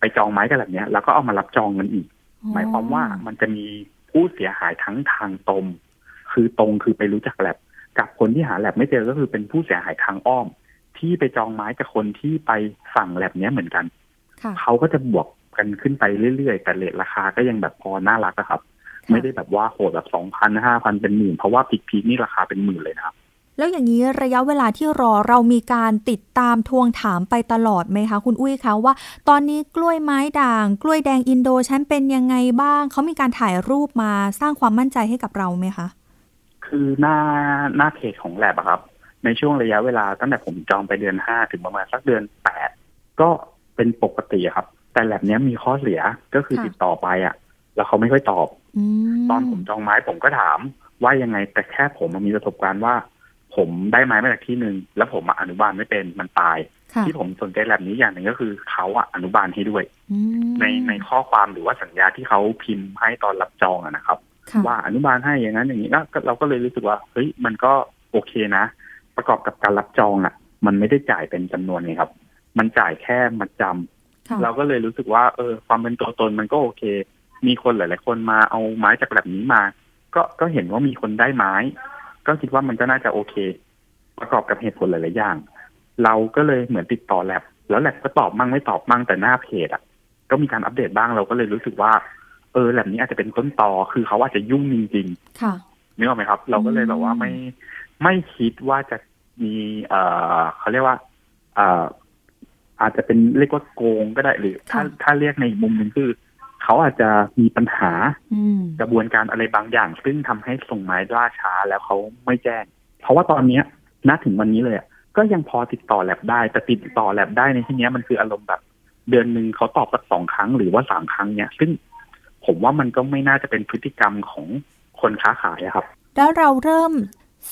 ไปจองไม้กันแบบเนี้ยแล้วก็เอามารับจองมันอีกหมายความว่ามันจะมีผู้เสียหายทั้งทางตรงคือไปรู้จักแลบกับคนที่หาแลบไม่เจอก็คือเป็นผู้เสียหายทางอ้อม ที่ไปจองไม้กับคนที่ไปสั่งแลบเนี้ยเหมือนกันเขาก็จะบวกกันขึ้นไปเรื่อยๆแต่เรทราคาก็ยังแบบพอน่ารักนะครับไม่ได้แบบว่าโหดแบบ 2,000 5,000 เป็นหมื่นเพราะว่าพีคๆนี่ราคาเป็นหมื่นเลยนะครับแล้วอย่างนี้ระยะเวลาที่รอเรามีการติดตามทวงถามไปตลอดไหมคะคุณอุ้ยคะว่าตอนนี้กล้วยไม้ด่างกล้วยแดงอินโดฉันเป็นยังไงบ้างเขามีการถ่ายรูปมาสร้างความมั่นใจให้กับเราไหมคะคือหน้าเพจของแลบครับในช่วงระยะเวลาตั้งแต่ผมจองไปเดือน5ถึงประมาณสักเดือน8ก็เป็นปกติครับแต่แลบเนี้ยมีข้อเสียก็คือติดต่อไปอ่ะแล้วเขาไม่ค่อยตอบตอนผมจองไม้ผมก็ถามว่ายังไงแต่แค่ผมมีประสบการณ์ว่าผมได้ไม้มาจากที่นึงแล้วผมอนุบาลไม่เป็นมันตายที่ผมสนใจแลบนี้อย่างหนึ่งก็คือเขาอนุบาลให้ด้วยในข้อความหรือว่าสัญญาที่เขาพิมพ์ให้ตอนรับจองนะครับว่าอนุบาลให้อย่างนั้นอย่างนี้ก็เราก็เลยรู้สึกว่าเฮ้ยมันก็โอเคนะประกอบกับการรับจองมันไม่ได้จ่ายเป็นจำนวนไงครับมันจ่ายแค่มัดจำเราก็เลยรู้สึกว่าความเป็นตัวตนมันก็โอเคมีคนหลายๆคนมาเอาไม้จากแลบนี้มาก็เห็นว่ามีคนได้ไม้ก็คิดว่ามันก็น่าจะโอเคประกอบกับเหตุผลหลายๆอย่างเราก็เลยเหมือนติดต่อแลบแล้วแลบก็ตอบมั่งไม่ตอบมั่งแต่หน้าเพจก็มีการอัปเดตบ้างเราก็เลยรู้สึกว่าแลบนี้อาจจะเป็นต้นตอคือเขาอาจจะยุ่งจริงๆค่ะนึกออกไหมครับเราก็เลยแบบว่าไม่คิดว่าจะมีเขาเรียกว่าอาจจะเป็นเรียกว่าโกงก็ได้หรือถ้าเรียกในมุมนึงคือเขาอาจจะมีปัญหากระบวนการอะไรบางอย่างซึ่งทำให้ส่งไม้ล่าช้าแล้วเขาไม่แจ้งเพราะว่าตอนนี้น่าถึงวันนี้เลยก็ยังพอติดต่อแลบได้แต่ติดต่อแลบได้ในที่นี้มันคืออารมณ์แบบเดือนนึงเขาตอบสัก2ครั้งหรือว่า3ครั้งเนี่ยซึ่งผมว่ามันก็ไม่น่าจะเป็นพฤติกรรมของคนค้าขายครับแล้วเราเริ่ม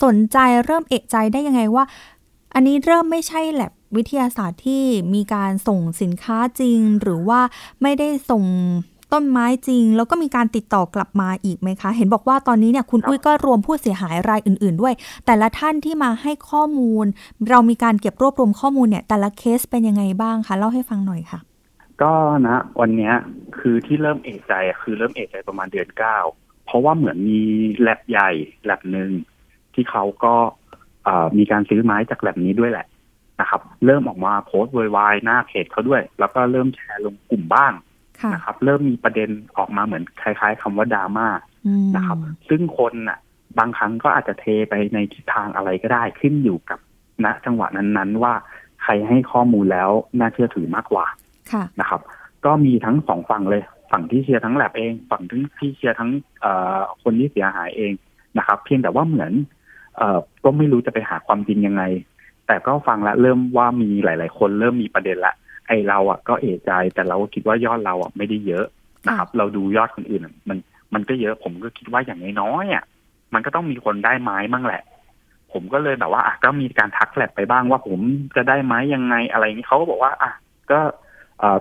สนใจเริ่มเอะใจได้ยังไงว่าอันนี้เริ่มไม่ใช่แลบวิทยาศาสตร์ที่มีการส่งสินค้าจริงหรือว่าไม่ได้ส่งต้นไม้จริงแล้วก็มีการติดต่อกลับมาอีกไหมคะเห็นบอกว่าตอนนี้เนี่ยคุณอุ้ยก็รวมผู้เสียหายรายอื่นๆด้วยแต่ละท่านที่มาให้ข้อมูลเรามีการเก็บรวบรวมข้อมูลเนี่ยแต่ละเคสเป็นยังไงบ้างคะเล่าให้ฟังหน่อยค่ะก็นะวันนี้คือที่เริ่มเอะใจคือเริ่มเอะใจประมาณเดือน9เพราะว่าเหมือนมีแลบใหญ่แลบนึงที่เขาก็มีการซื้อไม้จากแลบนี้ด้วยแหละนะครับเริ่มออกมาโพสต์วายๆหน้าเพจเขาด้วยแล้วก็เริ่มแชร์ลงกลุ่มบ้างนะครับเริ่มมีประเด็นออกมาเหมือนคล้ายๆคำว่าดราม่านะครับซึ่งคนน่ะบางครั้งก็อาจจะเทไปในทิศทางอะไรก็ได้ขึ้นอยู่กับณจังหวะนั้นๆว่าใครให้ข้อมูลแล้วน่าเชื่อถือมากกว่านะครับก็มีทั้งสองฝั่งเลยฝั่งที่เชียร์ทั้งแลบเองฝั่งที่เชียร์ทั้งคนที่เสียหายเองนะครับเพียงแต่ว่าเหมือนก็ไม่รู้จะไปหาความจริงยังไงแต่ก็ฟังแล้วเริ่มว่ามีหลายๆคนเริ่มมีประเด็นละไอเราก็เอะใจแต่เราคิดว่ายอดเราไม่ได้เยอะนะครับเราดูยอดคนอื่นมันก็เยอะผมก็คิดว่าอย่างน้อยมันก็ต้องมีคนได้ไม้มั่งแหละผมก็เลยแบบว่าก็มีการทักแลบไปบ้างว่าผมจะได้ไม้ยังไงอะไรนี้เขาก็บอกว่าก็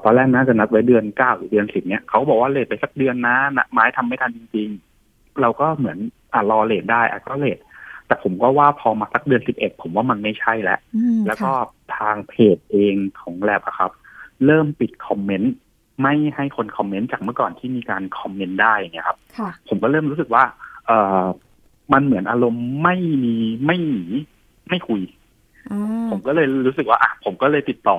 ตอนแรกน่าจะนัดไว้เดือน9หรือเดือน10เนี้ยเขาบอกว่าเลทไปสักเดือนนะไม้ทำไม่ทันจริงๆเราก็เหมือนรอเลทได้ก็เลทแต่ผมก็ว่าพอมาสักเดือน11ผมว่ามันไม่ใช่แล้วแล้วก็ทางเพจเองของแลบครับเริ่มปิดคอมเมนต์ไม่ให้คนคอมเมนต์จากเมื่อก่อนที่มีการคอมเมนต์ได้เนี่ยครับผมก็เริ่มรู้สึกว่ามันเหมือนอารมณ์ไม่มีไม่หนีไม่คุยผมก็เลยรู้สึกว่าผมก็เลยติดต่อ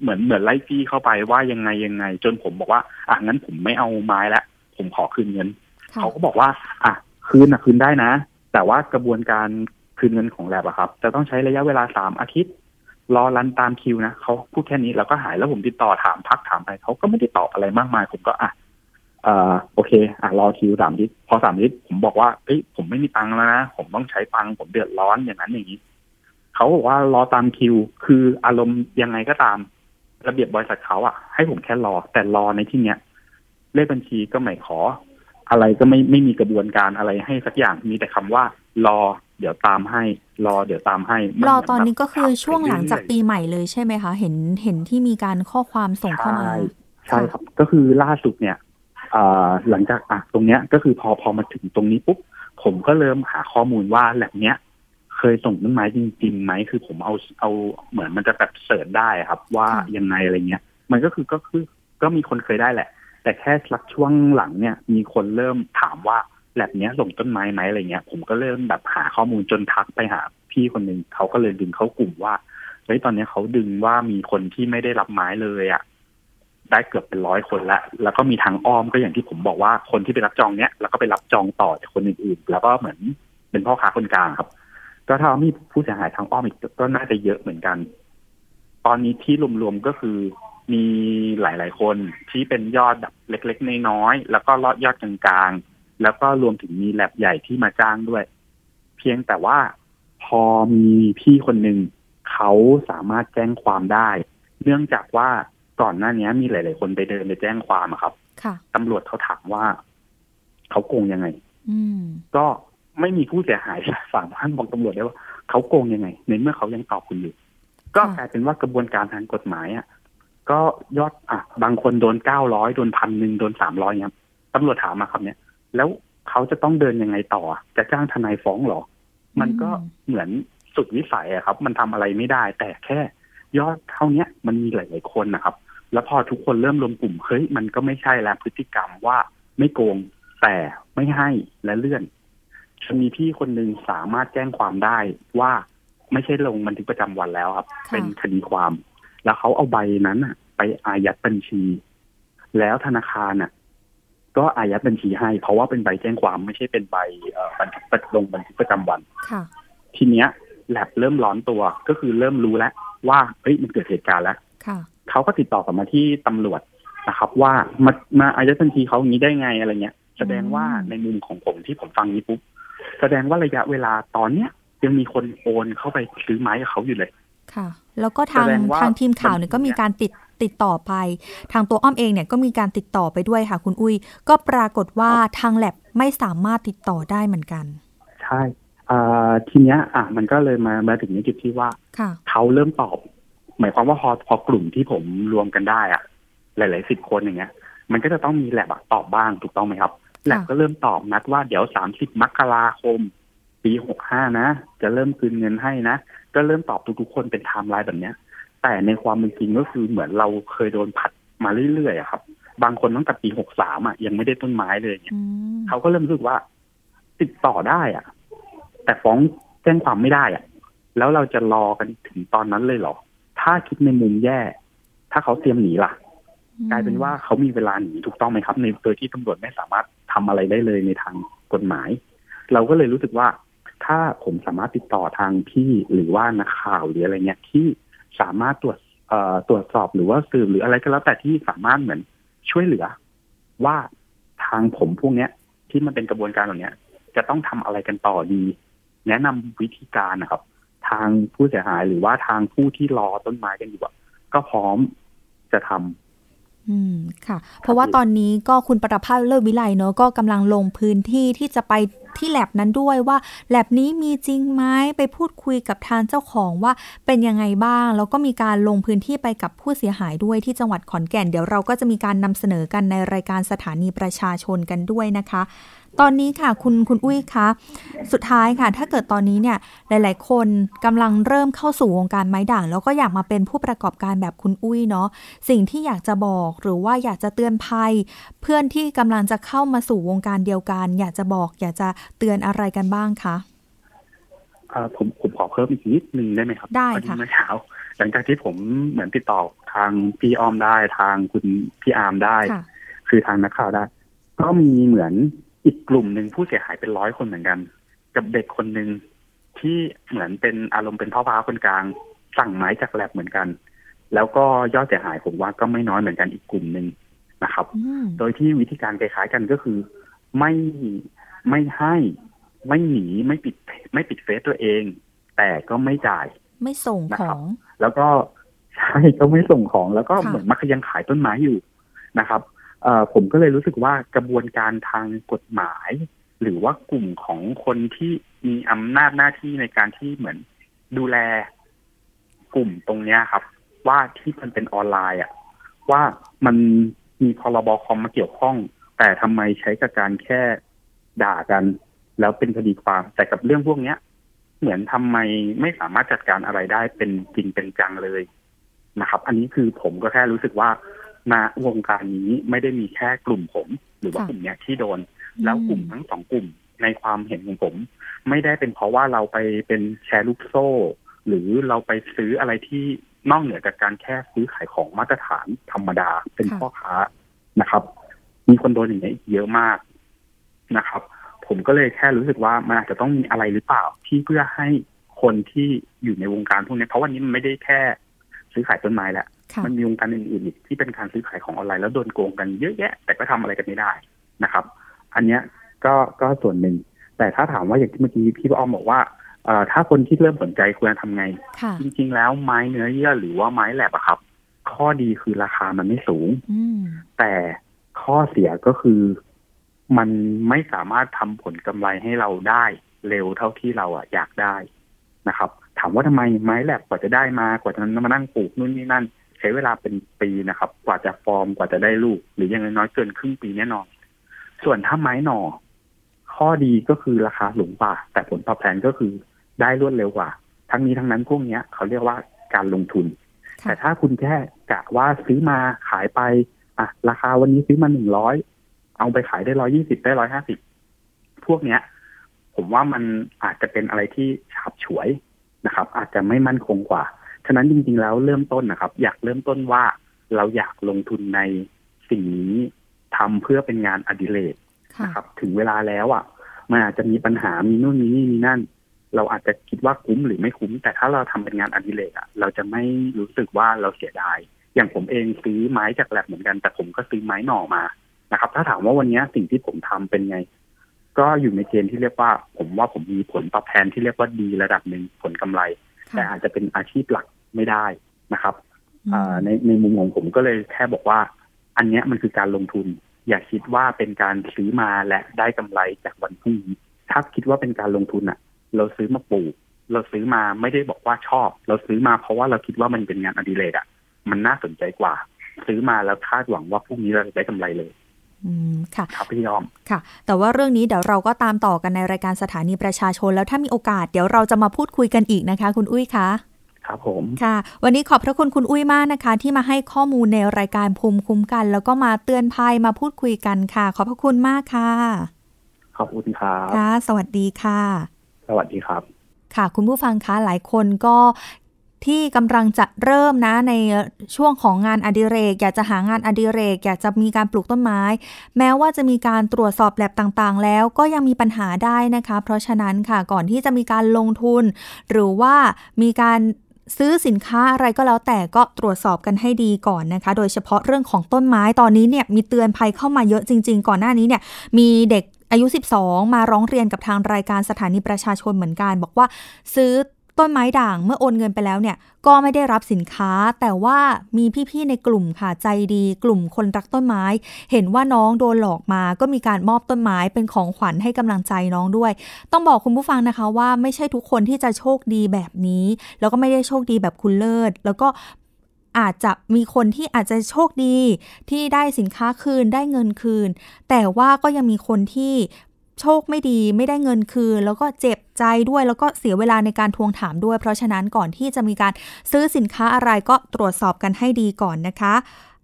เหมือนไล่จี้เข้าไปว่ายังไงจนผมบอกว่างั้นผมไม่เอาไม้ละผมขอคืนเงินเขาก็บอกว่าคืนได้นะแต่ว่ากระบวนการคืนเงินของแลบครับจะต้องใช้ระยะเวลา3อาทิตย์รอรันตามคิวนะเขาพูดแค่นี้เราก็หายแล้วผมติดต่อถามทักถามไปเขาก็ไม่ได้ตอบอะไรมากมายผมก็โอเครอคิว3อาทิตย์พอ3อาทิตย์ผมบอกว่าเอ้ยผมไม่มีตังค์แล้วนะผมต้องใช้ตังค์ผมเดือดร้อนอย่างนั้นอย่างนี้เขาบอกว่ารอตามคิวคืออารมณ์ยังไงก็ตามระเบียบบริษัทเขาให้ผมแค่รอแต่รอในที่เนี้ยเลขบัญชีก็ไม่ขออะไรก็ไม่มีกระบวนการอะไรให้สักอย่างมีแต่คำว่ารอเดี๋ยวตามให้รอเดี๋ยวตามให้รอตอนนี้ก็คือช่วงหลังจากปีใหม่เลยใช่ไหมคะเห็นที่มีการข้อความส่งเข้ามาใช่ครับก็คือล่าสุดเนี่ยหลังจากตรงเนี้ยก็คือพอมาถึงตรงนี้ปุ๊บผมก็เริ่มหาข้อมูลว่าแลบเนี้ยเคยส่งต้นไม้จริงๆไหมคือผมเอาเหมือนมันจะแบบเสิร์ชได้ครับว่ายังไงอะไรเงี้ยมันก็คือก็มีคนเคยได้แหละแต่แค่สักช่วงหลังเนี่ยมีคนเริ่มถามว่าแลบเนี้ยส่งต้นไม้ไหมอะไรเงี้ยผมก็เริ่มแบบหาข้อมูลจนทักไปหาพี่คนนึงเขาก็เลยดึงเข้ากลุ่มว่า ตอนนี้เขาดึงว่ามีคนที่ไม่ได้รับไม้เลยอ่ะได้เกือบเป็น100คนละแล้วก็มีทางอ้อมก็อย่างที่ผมบอกว่าคนที่ไปรับจองเนี้ยแล้วก็ไปรับจองต่อจากคนอื่นๆแล้วก็เหมือนเป็นพ่อค้าคนกลางครับก็ถ้ามีผู้เสียหายทางอ้อมอีกก็น่าจะเยอะเหมือนกันตอนนี้ที่รวมๆก็คือมีหลายๆคนที่เป็นยอดแบบเล็กๆน้อยๆแล้วก็ยอดกลางๆแล้วก็รวมถึงมีแลบใหญ่ที่มาจ้างด้วยเพียงแต่ว่าพอมีพี่คนหนึ่งเขาสามารถแจ้งความได้เนื่องจากว่าก่อนหน้านี้มีหลายๆคนไปเดินไปแจ้งความอะครับตำรวจเขาถามว่าเขาโกงยังไงก็ไม่มีผู้เสียหายสามารถบอกตำรวจได้ว่าเขาโกงยังไงในเมื่อเขายังตอบคุณอยู่ก็กลายเป็นว่ากระบวนการทางกฎหมายอ่ะก็ยอดอ่ะบางคนโดน900โดน 1,000 โดน300เนี่ยตำรวจถามมาครับเนี่ยแล้วเขาจะต้องเดินยังไงต่อจะจ้างทนายฟ้องหรอมันก็เหมือนสุดวิสัยอ่ะครับมันทำอะไรไม่ได้แต่แค่ยอดเท่านี้มันมีหลายๆคนนะครับแล้วพอทุกคนเริ่มรวมกลุ่มเฮ้ยมันก็ไม่ใช่แล้วพฤติกรรมว่าไม่โกงแต่ไม่ให้และเลื่อนจนมีพี่คนนึงสามารถแจ้งความได้ว่าไม่ใช่ลงบันทึกประจำวันแล้วครับเป็นคดีความแล้วเขาเอาใบนั้นน่ะไปอายัดบัญชีแล้วธนาคารน่ะก็อายัดบัญชีให้เพราะว่าเป็นใบแจ้งความไม่ใช่เป็นใบลงบันทึกประจำวันทีเนี้ยแลบเริ่มร้อนตัวก็คือเริ่มรู้แล้วว่าเฮ้ยมันเกิดเหตุการณ์แล้วเขาก็ติดต่อกลับมาที่ตำรวจนะครับว่ามาอายัดบัญชีเขาอย่างนี้ได้ไงอะไรเงี้ยแสดงว่าในมุมของผมที่ผมฟังนี้ปุ๊บแสดงว่าระยะเวลาตอนเนี้ยยังมีคนโอนเข้าไปซื้อไม้กับเขาอยู่เลยค่ะแล้วก็ทางทีมข่าวเนี่ยก็มีการติดต่อไปทางตัวอ้อมเองเนี่ยก็มีการติดต่อไปด้วยค่ะคุณอุ้ยก็ปรากฏว่าทางแลบไม่สามารถติดต่อได้เหมือนกันใช่ทีเนี้ยมันก็เลยมาถึงในจุดที่ว่าเขาเริ่มตอบหมายความว่าพอกลุ่มที่ผมรวมกันได้อะหลายๆสิบคนอย่างเงี้ยมันก็จะต้องมีแลบตอบบ้างถูกต้องไหมครับแลบก็เริ่มตอบนัดว่าเดี๋ยว30มกราคมปี65นะจะเริ่มคืนเงินให้นะก็เริ่มตอบทุกคนเป็นไทม์ไลน์แบบนี้แต่ในความเป็นจริงก็คือเหมือนเราเคยโดนผัดมาเรื่อยๆครับบางคนตั้งแต่ปี63ยังไม่ได้ต้นไม้เลยเนี่ยเขาก็เริ่มรู้สึกว่าติดต่อได้แต่ฟ้องแจ้งความไม่ได้แล้วเราจะรอกันถึงตอนนั้นเลยเหรอถ้าคิดในมุมแย่ถ้าเขาเตรียมหนีล่ะกลายเป็นว่าเขามีเวลาหนีถูกต้องไหมครับในโดยที่ตำรวจไม่สามารถทำอะไรได้เลยในทางกฎหมายเราก็เลยรู้สึกว่าถ้าผมสามารถติดต่อทางพี่หรือว่านักข่าวหรืออะไรเงี้ยที่สามารถตรวจสอบหรือว่าสืบหรืออะไรก็แล้วแต่ที่สามารถเหมือนช่วยเหลือว่าทางผมพวกเนี้ยที่มันเป็นกระบวนการเหล่านี้จะต้องทำอะไรกันต่อดีแนะนำวิธีการนะครับทางผู้เสียหายหรือว่าทางผู้ที่รอต้นไม้กันอยู่ก็พร้อมจะทำค่ะเพราะว่าตอนนี้ก็คุณประภาสเลิศวิไลเนาะก็กำลังลงพื้นที่ที่จะไปที่แลบนั้นด้วยว่าแลบนี้มีจริงไหมไปพูดคุยกับทางเจ้าของว่าเป็นยังไงบ้างแล้วก็มีการลงพื้นที่ไปกับผู้เสียหายด้วยที่จังหวัดขอนแก่นเดี๋ยวเราก็จะมีการนำเสนอกันในรายการสถานีประชาชนกันด้วยนะคะตอนนี้ค่ะคุณอุ้ยคะสุดท้ายค่ะถ้าเกิดตอนนี้เนี่ยหลายๆคนกำลังเริ่มเข้าสู่วงการไม้ด่างแล้วก็อยากมาเป็นผู้ประกอบการแบบคุณอุ้ยเนาะสิ่งที่อยากจะบอกหรือว่าอยากจะเตือนภัยเพื่อนที่กำลังจะเข้ามาสู่วงการเดียวกันอยากจะบอกอยากจะเตือนอะไรกันบ้างคะผมขอเพิ่มอีกนิดนึงได้ไหมครับได้ค่ะเมื่อเช้าหลังจากที่ผมเหมือนติดต่อทางพี่อ้อมได้ทางคุณพี่อาร์มได้คือทางนักข่าวได้ก็มีเหมือนอีกกลุ่มหนึ่งผู้เสียหายเป็น100คนเหมือนกันกับเด็กคนหนึ่งที่เหมือนเป็นอารมณ์เป็นพ่อค้าคนกลางสั่งไม้จากแลบเหมือนกันแล้วก็ยอดเสียหายผมว่าก็ไม่น้อยเหมือนกันอีกกลุ่มหนึ่งนะครับโดยที่วิธีการคล้ายๆกันก็คือไม่ให้ไม่หนีไม่ปิดเฟซตัวเองแต่ก็ไม่จ่ายไม่ส่งของแล้วก็ใช่ก็ไม่ส่งของแล้วก็เหมือนมักยังขายต้นไม้อยู่นะครับผมก็เลยรู้สึกว่ากระบวนการทางกฎหมายหรือว่ากลุ่มของคนที่มีอำนาจหน้าที่ในการที่เหมือนดูแลกลุ่มตรงนี้ครับว่าที่มันเป็นออนไลน์ว่ามันมีพรบคอมมาเกี่ยวข้องแต่ทำไมใช้กับการแค่ด่ากันแล้วเป็นคดีความแต่กับเรื่องพวกนี้เหมือนทำไมไม่สามารถจัดการอะไรได้เป็นจริงเป็นจังเลยนะครับอันนี้คือผมก็แค่รู้สึกว่ามาวงการนี้ไม่ได้มีแค่กลุ่มผมหรือว่ากลุ่มเนี้ยที่โดนแล้วกลุ่มทั้งสองกลุ่มในความเห็นของผมไม่ได้เป็นเพราะว่าเราไปเป็นแชร์ลูกโซ่ หรือเราไปซื้ออะไรที่นอกเหนือจากการแค่ซื้อขายของมาตรฐานธรรมดาเป็นพ่อค้านะครับมีคนโดนอย่างนี้เยอะมากนะครับผมก็เลยแค่รู้สึกว่ามันอาจจะต้องมีอะไรหรือเปล่าที่เพื่อให้คนที่อยู่ในวงการพวกนี้เพราะวันนี้มันไม่ได้แค่ซื้อขายต้นไม้แหละมันมีวงการอื่นๆที่เป็นการซื้อขายของออนไลน์แล้วโดนโกงกันเยอะแยะแต่ก็ทำอะไรกันไม่ได้นะครับอันเนี้ยก็ส่วนหนึ่งแต่ถ้าถามว่าอย่างที่เมื่อกี้พี่อ้อมบอกว่าถ้าคนที่เริ่มสนใจควรทำไงจริงๆแล้วไม้เนื้อเยื่อหรือว่าไม้แหลบอะครับข้อดีคือราคามันไม่สูงแต่ข้อเสียก็คือมันไม่สามารถทำผลกำไรให้เราได้เร็วเท่าที่เราอะอยากได้นะครับถามว่าทำไมไม้แหลบกว่าจะได้มากว่าจะนั้นมานั่งปลูกนู่นนี่นั่นใช้เวลาเป็นปีนะครับกว่าจะฟอร์มกว่าจะได้ลูกหรือยังน้อยเกินครึ่งปีแน่นอนส่วนถ้าไม้หน่อข้อดีก็คือราคาสูงกว่าแต่ผลตอบแทนก็คือได้รวดเร็วกว่าทั้งนี้ทั้งนั้นพวกนี้เขาเรียกว่าการลงทุนแต่ถ้าคุณแค่กะว่าซื้อมาขายไปอ่ะราคาวันนี้ซื้อมา100เอาไปขายได้120ได้150พวกเนี้ยผมว่ามันอาจจะเป็นอะไรที่ฉาบฉวยนะครับอาจจะไม่มั่นคงกว่าฉะนั้นจริงๆแล้วเริ่มต้นนะครับอยากเริ่มต้นว่าเราอยากลงทุนในสิ่งนี้ทำเพื่อเป็นงานอดิเรกนะครับถึงเวลาแล้วอ่ะมันอาจจะมีปัญหามีนู่นมีนี่มีนั่นเราอาจจะคิดว่าคุ้มหรือไม่คุ้มแต่ถ้าเราทำเป็นงานอดิเรกอ่ะเราจะไม่รู้สึกว่าเราเสียดายอย่างผมเองซื้อไม้จากแลบเหมือนกันแต่ผมก็ซื้อไม้หน่อมานะครับถ้าถามว่าวันนี้สิ่งที่ผมทำเป็นไงก็อยู่ในเกณฑ์ที่เรียกว่าผมว่าผมมีผลตอบแทนที่เรียกว่าดีระดับหนึ่งผลกำไรแต่อาจจะเป็นอาชีพหลักไม่ได้นะครับในมุมของผมก็เลยแค่บอกว่าอันเนี้ยมันคือการลงทุนอย่าคิดว่าเป็นการซื้อมาและได้กำไรจากวันพรุ่งนี้ถ้าคิดว่าเป็นการลงทุนอ่ะเราซื้อมาปลูกเราซื้อมาไม่ได้บอกว่าชอบเราซื้อมาเพราะว่าเราคิดว่ามันเป็นงานอดิเรกอ่ะมันน่าสนใจกว่าซื้อมาแล้วคาดหวังว่าพรุ่งนี้เราจะได้กำไรเลยค่ะครับพี่ยอมค่ะแต่ว่าเรื่องนี้เดี๋ยวเราก็ตามต่อกันในรายการสถานีประชาชนแล้วถ้ามีโอกาสเดี๋ยวเราจะมาพูดคุยกันอีกนะคะคุณอุ้ยคะครับผมค่ะวันนี้ขอบพระคุณคุณอุ้ยมากนะคะที่มาให้ข้อมูลในรายการภูมิคุ้มกันแล้วก็มาเตือนภัยมาพูดคุยกันค่ะขอบพระคุณมากค่ะขอบคุณครับค่ะสวัสดีค่ะสวัสดีครับค่ะคุณผู้ฟังคะหลายคนก็ที่กำลังจะเริ่มนะในช่วงของงานอดิเรกอยากจะหางานอดิเรกอยากจะมีการปลูกต้นไม้แม้ว่าจะมีการตรวจสอบแลบต่างๆแล้วก็ยังมีปัญหาได้นะคะเพราะฉะนั้นค่ะก่อนที่จะมีการลงทุนหรือว่ามีการซื้อสินค้าอะไรก็แล้วแต่ก็ตรวจสอบกันให้ดีก่อนนะคะโดยเฉพาะเรื่องของต้นไม้ตอนนี้เนี่ยมีเตือนภัยเข้ามาเยอะจริงๆก่อนหน้านี้เนี่ยมีเด็กอายุ12มาร้องเรียนกับทางรายการสถานีประชาชนเหมือนกันบอกว่าซื้อต้นไม้ด่างเมื่อโอนเงินไปแล้วเนี่ยก็ไม่ได้รับสินค้าแต่ว่ามีพี่ๆในกลุ่มค่ะใจดีกลุ่มคนรักต้นไม้เห็นว่าน้องโดนหลอกมาก็มีการมอบต้นไม้เป็นของขวัญให้กำลังใจน้องด้วยต้องบอกคุณผู้ฟังนะคะว่าไม่ใช่ทุกคนที่จะโชคดีแบบนี้แล้วก็ไม่ได้โชคดีแบบคุณเลิศแล้วก็อาจจะมีคนที่อาจจะโชคดีที่ได้สินค้าคืนได้เงินคืนแต่ว่าก็ยังมีคนที่โชคไม่ดีไม่ได้เงินคืนแล้วก็เจ็บใจด้วยแล้วก็เสียเวลาในการทวงถามด้วยเพราะฉะนั้นก่อนที่จะมีการซื้อสินค้าอะไรก็ตรวจสอบกันให้ดีก่อนนะคะ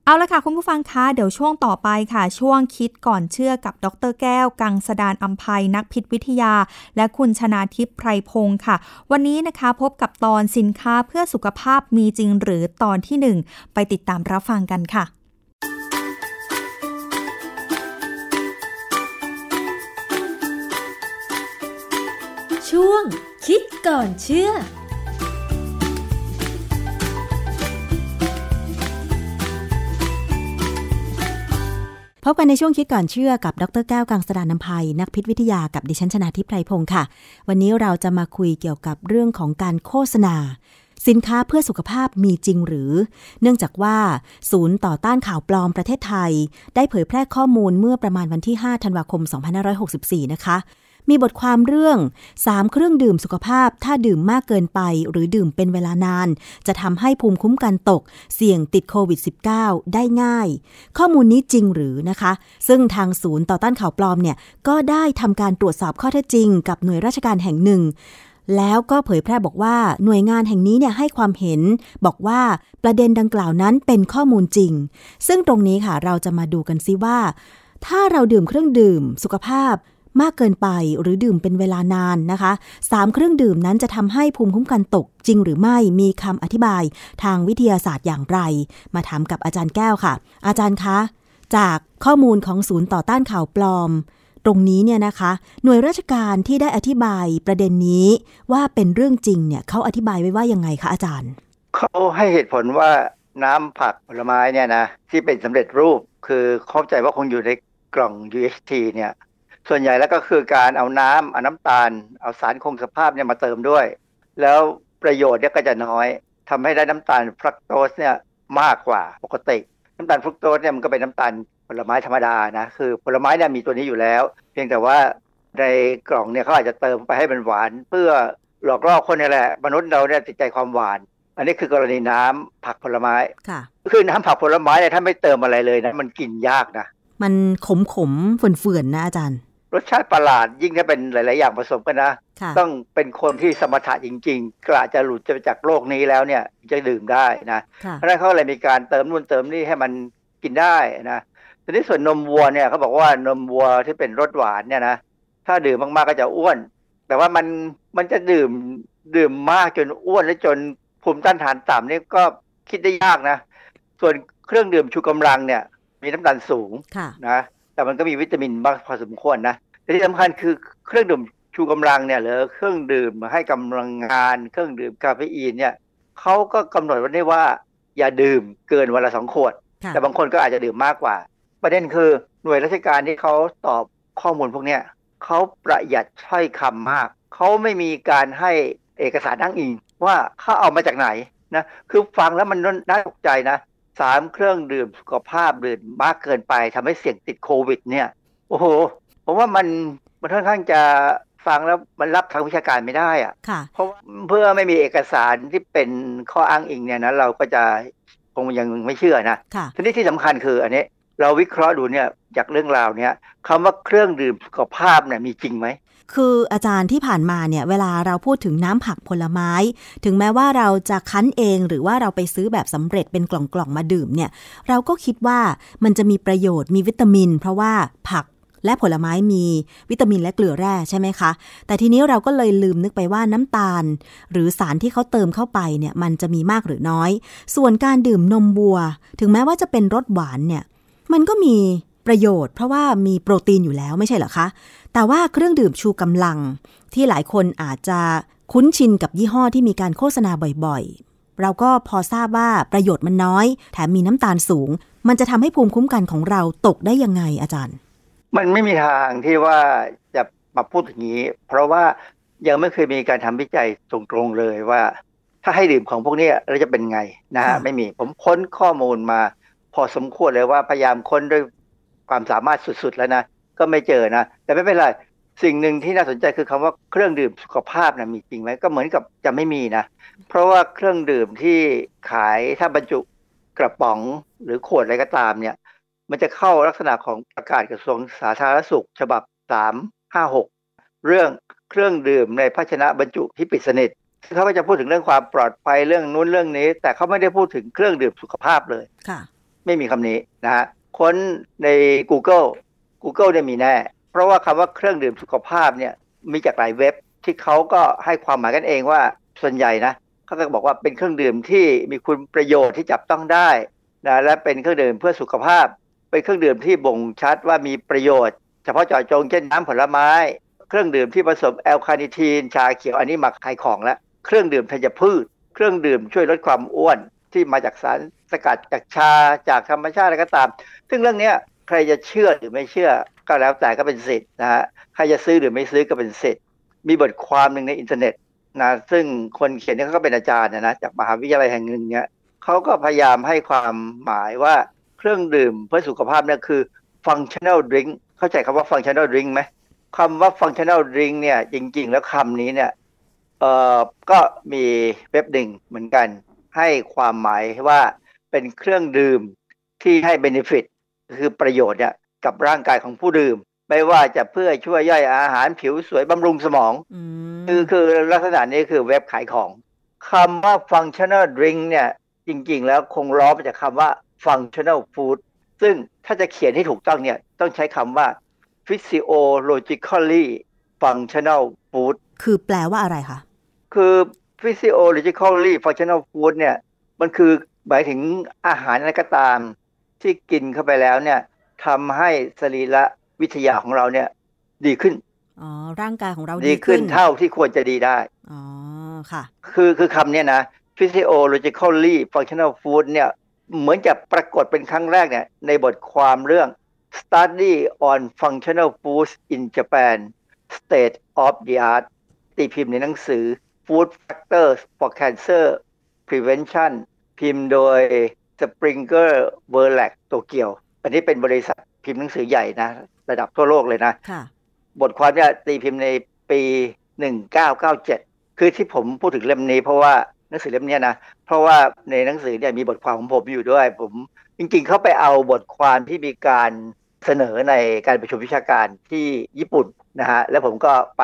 เอาละค่ะคุณผู้ฟังคะเดี๋ยวช่วงต่อไปค่ะช่วงคิดก่อนเชื่อกับดร.แก้วกังสดาลอำไพนักพิษวิทยาและคุณชนาทิพย์ไพรพงค์ค่ะวันนี้นะคะพบกับตอนสินค้าเพื่อสุขภาพมีจริงหรือตอนที่1ไปติดตามรับฟังกันค่ะช่วงคิดก่อนเชื่อพบกันในช่วงคิดก่อนเชื่อกับดร.แก้วกังสดาลอำไพนักพิษวิทยากับดิฉันชนาทิพย์ไพรพงค์ค่ะวันนี้เราจะมาคุยเกี่ยวกับเรื่องของการโฆษณาสินค้าเพื่อสุขภาพมีจริงหรือเนื่องจากว่าศูนย์ต่อต้านข่าวปลอมประเทศไทยได้เผยแพร่ข้อมูลเมื่อประมาณวันที่5ธันวาคม2564นะคะมีบทความเรื่อง3เครื่องดื่มสุขภาพถ้าดื่มมากเกินไปหรือดื่มเป็นเวลานานจะทำให้ภูมิคุ้มกันตกเสี่ยงติดโควิด -19 ได้ง่ายข้อมูลนี้จริงหรือนะคะซึ่งทางศูนย์ต่อต้านข่าวปลอมเนี่ยก็ได้ทำการตรวจสอบข้อเท็จจริงกับหน่วยราชการแห่งหนึ่งแล้วก็เผยแพร่บอกว่าหน่วยงานแห่งนี้เนี่ยให้ความเห็นบอกว่าประเด็นดังกล่าวนั้นเป็นข้อมูลจริงซึ่งตรงนี้ค่ะเราจะมาดูกันซิว่าถ้าเราดื่มเครื่องดื่มสุขภาพ มากเกินไปหรือดื่มเป็นเวลานานนะคะ3เครื่องดื่มนั้นจะทำให้ภูมิคุ้มกันตกจริงหรือไม่มีคำอธิบายทางวิทยาศาสตร์อย่างไรมาถามกับอาจารย์แก้วค่ะอาจารย์คะจากข้อมูลของศูนย์ต่อต้านข่าวปลอมตรงนี้เนี่ยนะคะหน่วยราชการที่ได้อธิบายประเด็นนี้ว่าเป็นเรื่องจริงเนี่ยเขาอธิบายไว้ว่ายังไงคะอาจารย์เขาให้เหตุผลว่าน้ำผักผลไม้เนี่ยนะที่เป็นสำเร็จรูปคือเข้าใจว่าคงอยู่ในกล่อง UHT เนี่ยส่วนใหญ่แล้วก็คือการเอาน้ำเอาน้ำตาลเอาสารคงสภาพเนี่ยมาเติมด้วยแล้วประโยชน์เนี่ยก็จะน้อยทำให้ได้น้ำตาลฟรักโตสเนี่ยมากกว่าปกติน้ำตาลฟรักโตสเนี่ยมันก็เป็นน้ำตาลผลไม้ธรรมดานะคือผลไม้เนี่ยมีตัวนี้อยู่แล้วเพียงแต่ว่าในกล่องเนี่ยเขาอาจจะเติมไปให้มันหวานเพื่อหลอกล่อคนนี่แหละมนุษย์เราเนี่ยติดใจความหวานอันนี้คือกรณีน้ำผักผลไม้คือน้ำผักผลไม้เนี่ยถ้าไม่เติมอะไรเลยนะมันกินยากนะมันขมๆเฝื่อนๆนะอาจารย์รสชาติประหลาดยิ่งถ้าเป็นหลายๆอย่างผสมกันนะต้องเป็นคนที่สมถะจริงๆกล้าจะหลุดจากโลกนี้แล้วเนี่ยจะดื่มได้นะเพราะฉะนั้นเขาเลยมีการเติมนู่นเติมนี่ให้มันกินได้นะทีนี้ส่วนนมวัวเนี่ยเขาบอกว่านมวัวที่เป็นรสหวานเนี่ยนะถ้าดื่มมากๆก็จะอ้วนแต่ว่ามันจะดื่มมากจนอ้วนและจนภูมิต้านทานต่ำนี่ก็คิดได้ยากนะส่วนเครื่องดื่มชูกำลังเนี่ยมีน้ำตาลสูงนะแต่มันก็มีวิตามินบ้างพอสมควรนะแต่ที่สำคัญคือเครื่องดื่มชูกำลังเนี่ยหรือเครื่องดื่มให้กำลังงานเครื่องดื่มคาเฟอีนเนี่ยเขาก็กำหนดไว้ได้ว่าอย่าดื่มเกินวันละ2ขวดแต่บางคนก็อาจจะดื่มมากกว่าประเด็นคือหน่วยราชการที่เขาตอบข้อมูลพวกนี้เขาประหยัดถ้อยคำมากเขาไม่มีการให้เอกสารอ้างอิงว่าเขาเอามาจากไหนนะคือฟังแล้วมันน่าตกใจนะ3เครื่องดื่มสุขภาพดื่มมากเกินไปทำให้เสี่ยงติดโควิดเนี่ยโอ้โหผมว่ามันค่อนข้างจะฟังแล้วมันรับทางวิชาการไม่ได้อะเพราะเพื่อไม่มีเอกสารที่เป็นข้ออ้างอิงเนี่ยนะเราก็จะคงยังไม่เชื่อนะทีนี้ที่สำคัญคืออันนี้เราวิเคราะห์ดูเนี่ยจากเรื่องราวเนี่ยคำว่าเครื่องดื่มสุขภาพเนี่ยมีจริงไหมคืออาจารย์ที่ผ่านมาเนี่ยเวลาเราพูดถึงน้ำผักผลไม้ถึงแม้ว่าเราจะคั้นเองหรือว่าเราไปซื้อแบบสำเร็จเป็นกล่องๆมาดื่มเนี่ยเราก็คิดว่ามันจะมีประโยชน์มีวิตามินเพราะว่าผักและผลไม้มีวิตามินและเกลือแร่ใช่ไหมคะแต่ทีนี้เราก็เลยลืมนึกไปว่าน้ำตาลหรือสารที่เขาเติมเข้าไปเนี่ยมันจะมีมากหรือน้อยส่วนการดื่มนมวัวถึงแม้ว่าจะเป็นรสหวานเนี่ยมันก็มีประโยชน์เพราะว่ามีโปรตีนอยู่แล้วไม่ใช่เหรอคะแต่ว่าเครื่องดื่มชูกำลังที่หลายคนอาจจะคุ้นชินกับยี่ห้อที่มีการโฆษณาบ่อยๆเราก็พอทราบว่าประโยชน์มันน้อยแถมมีน้ำตาลสูงมันจะทำให้ภูมิคุ้มกันของเราตกได้ยังไงอาจารย์มันไม่มีทางที่ว่าจะมาพูดอย่างนี้เพราะว่ายังไม่เคยมีการทำวิจัยตรงๆเลยว่าถ้าให้ดื่มของพวกนี้เราจะเป็นไงนะฮะไม่มีผมค้นข้อมูลมาพอสมควรเลยว่าพยายามค้นด้วยความสามารถสุดๆแล้วนะก็ไม่เจอนะแต่ไม่เป็นไรสิ่งหนึ่งที่น่าสนใจคือคำว่าเครื่องดื่มสุขภาพนะมีจริงไหมก็เหมือนกับจะไม่มีนะเพราะว่าเครื่องดื่มที่ขายถ้าบรรจุกระป๋องหรือขวดอะไรก็ตามเนี่ยมันจะเข้าลักษณะของประกาศกระทรวงสาธารณสุขฉบับ 356 เรื่องเครื่องดื่มในภาชนะบรรจุที่ปิดสนิทเขาก็จะพูดถึงเรื่องความปลอดภัยเรื่องนู้นเรื่องนี้แต่เขาไม่ได้พูดถึงเครื่องดื่มสุขภาพเลยไม่มีคำนี้นะฮะค้นใน Google เนี่ยมีแน่เพราะว่าคำว่าเครื่องดื่มสุขภาพเนี่ยมีจากหลายเว็บที่เขาก็ให้ความหมายกันเองว่าส่วนใหญ่นะเขาก็บอกว่าเป็นเครื่องดื่มที่มีคุณประโยชน์ที่จับต้องได้นะและเป็นเครื่องดื่มเพื่อสุขภาพเป็นเครื่องดื่มที่บ่งชัดว่ามีประโยชน์เฉพาะเจาะจงเช่นน้ำผลไม้เครื่องดื่มที่ผสมแอลคาเนทีนชาเขียวอันนี้มาขายของแล้วเครื่องดื่มธัญพืชเครื่องดื่มช่วยลดความอ้วนที่มาจากสารสกัดจากชาจากธรรมชาติอะไรก็ตามซึ่งเรื่องนี้ใครจะเชื่อหรือไม่เชื่อก็แล้วแต่ก็เป็นสิทธิ์นะฮะใครจะซื้อหรือไม่ซื้อก็เป็นสิทธิ์มีบทความหนึ่งในอินเทอร์เน็ตนะซึ่งคนเขียนนี่เขาก็เป็นอาจารย์นะจากมหาวิทยาลัยแห่งหนึ่งเนี่ยเขาก็พยายามให้ความหมายว่าเครื่องดื่มเพื่อสุขภาพเนี่ยคือ functional drink เข้าใจคำว่า functional drink ไหมคำว่า functional drink เนี่ยจริงๆแล้วคำนี้เนี่ยก็มีเว็บหนึ่งเหมือนกันให้ความหมายว่าเป็นเครื่องดื่มที่ให้ benefit คือประโยชน์เนี่ยกับร่างกายของผู้ดื่มไม่ว่าจะเพื่อช่วยย่อยอาหารผิวสวยบำรุงสมองคือลักษณะนี้คือเว็บขายของคำว่า functional drink เนี่ยจริงๆแล้วคงล้อมาจากคำว่า functional food ซึ่งถ้าจะเขียนให้ถูกต้องเนี่ยต้องใช้คำว่า physiologically functional food คือแปลว่าอะไรคะคือ physiologically functional food เนี่ยมันคือหมายถึงอาหารอะไรก็ตามที่กินเข้าไปแล้วเนี่ยทำให้สรีระวิทยาของเราเนี่ยดีขึ้นอ๋อร่างกายของเราดีขึ้นเท่าที่ควรจะดีได้อ๋อค่ะคือคำเนี่ยนะ physiologically functional food เนี่ยเหมือนจะปรากฏเป็นครั้งแรกเนี่ยในบทความเรื่อง Study on Functional Foods in Japan State of the Art ตีพิมพ์ในหนังสือ Food Factors for Cancer Prevention พิมพ์โดย Springer Verlag โตเกียวอันนี้เป็นบริษัทพิมพ์หนังสือใหญ่นะระดับทั่วโลกเลยนะบทความเนี่ยตีพิมพ์ในปี1997คือที่ผมพูดถึงเล่มนี้เพราะว่าหนังสือเล่มนี้นะเพราะว่าในหนังสือเนี่ยมีบทความของผมอยู่ด้วยผมจริงๆเขาไปเอาบทความที่มีการเสนอในการประชุมวิชาการที่ญี่ปุ่นนะฮะแล้วผมก็ไป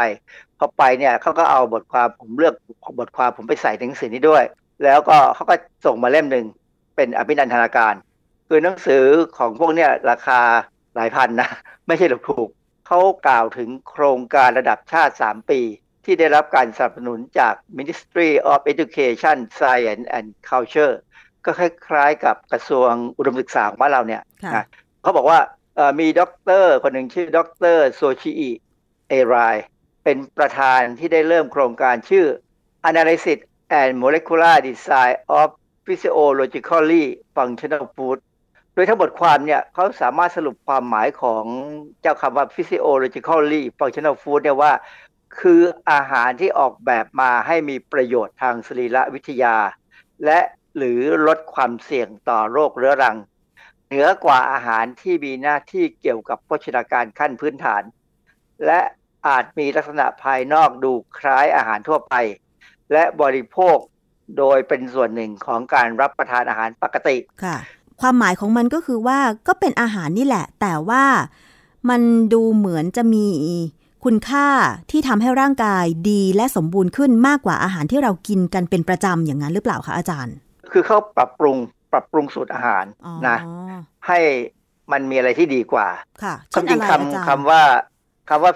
พอไปเนี่ยเขาก็เอาบทความผมเลือกบทความผมไปใส่ในหนังสือนี้ด้วยแล้วก็เขาก็ส่งมาเล่มนึงเป็นอภินันทนาการคือหนังสือของพวกเนี่ยราคาหลายพันนะไม่ใช่ถูกๆเขากล่าวถึงโครงการระดับชาติ3ปีที่ได้รับการสนับสนุนจาก Ministry of Education, Science and Culture ก็คล้ายๆกับกระทรวงอุดมศึกษาของบ้านเราเนี่ยนะเขาบอกว่ามีด็อกเตอร์คนหนึ่งชื่อด็อกเตอร์โซชิอิเอรายเป็นประธานที่ได้เริ่มโครงการชื่อ Analysis and Molecular Design of Physiologically Functional Food โดยทั้งบทความเนี่ยเขาสามารถสรุปความหมายของเจ้าคำว่า Physiologically Functional Food เนี่ยว่าคืออาหารที่ออกแบบมาให้มีประโยชน์ทางสรีรวิทยาและหรือลดความเสี่ยงต่อโรคเรื้อรังเหนือกว่าอาหารที่มีหน้าที่เกี่ยวกับโภชนาการขั้นพื้นฐานและอาจมีลักษณะภายนอกดูคล้ายอาหารทั่วไปและบริโภคโดยเป็นส่วนหนึ่งของการรับประทานอาหารปกติค่ะความหมายของมันก็คือว่าก็เป็นอาหารนี่แหละแต่ว่ามันดูเหมือนจะมีคุณค่าที่ทำให้ร่างกายดีและสมบูรณ์ขึ้นมากกว่าอาหารที่เรากินกันเป็นประจำอย่างนั้นหรือเปล่าคะอาจารย์คือเขาปรับปรุงสูตรอาหารนะให้มันมีอะไรที่ดีกว่าค่ะจริงๆคำว่า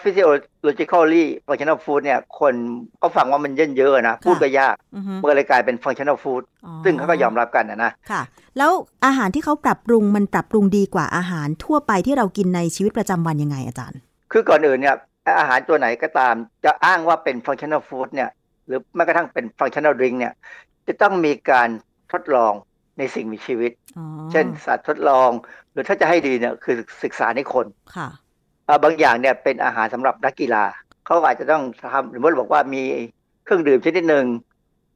physiologically functional food เนี่ยคนก็ฟังว่ามันเยอะๆนะพูดก็ยากเมื่อเลยกลายเป็น functional food ซึ่งเขาก็ยอมรับกันนะค่ะแล้วอาหารที่เขาปรับปรุงมันปรับปรุงดีกว่าอาหารทั่วไปที่เรากินในชีวิตประจำวันยังไงอาจารย์คือก่อนอื่นเนี่ยอาหารตัวไหนก็ตามจะอ้างว่าเป็น functional food เนี่ยหรือแม้กระทั่งเป็น functional drink เนี่ยจะต้องมีการทดลองในสิ่งมีชีวิตเช่นสัตว์ทดลองหรือถ้าจะให้ดีเนี่ยคือศึกษาในคนบางอย่างเนี่ยเป็นอาหารสำหรับนักกีฬาเขาอาจจะต้องทำหรือว่าบอกว่ามีเครื่องดื่มชนิดหนึ่ง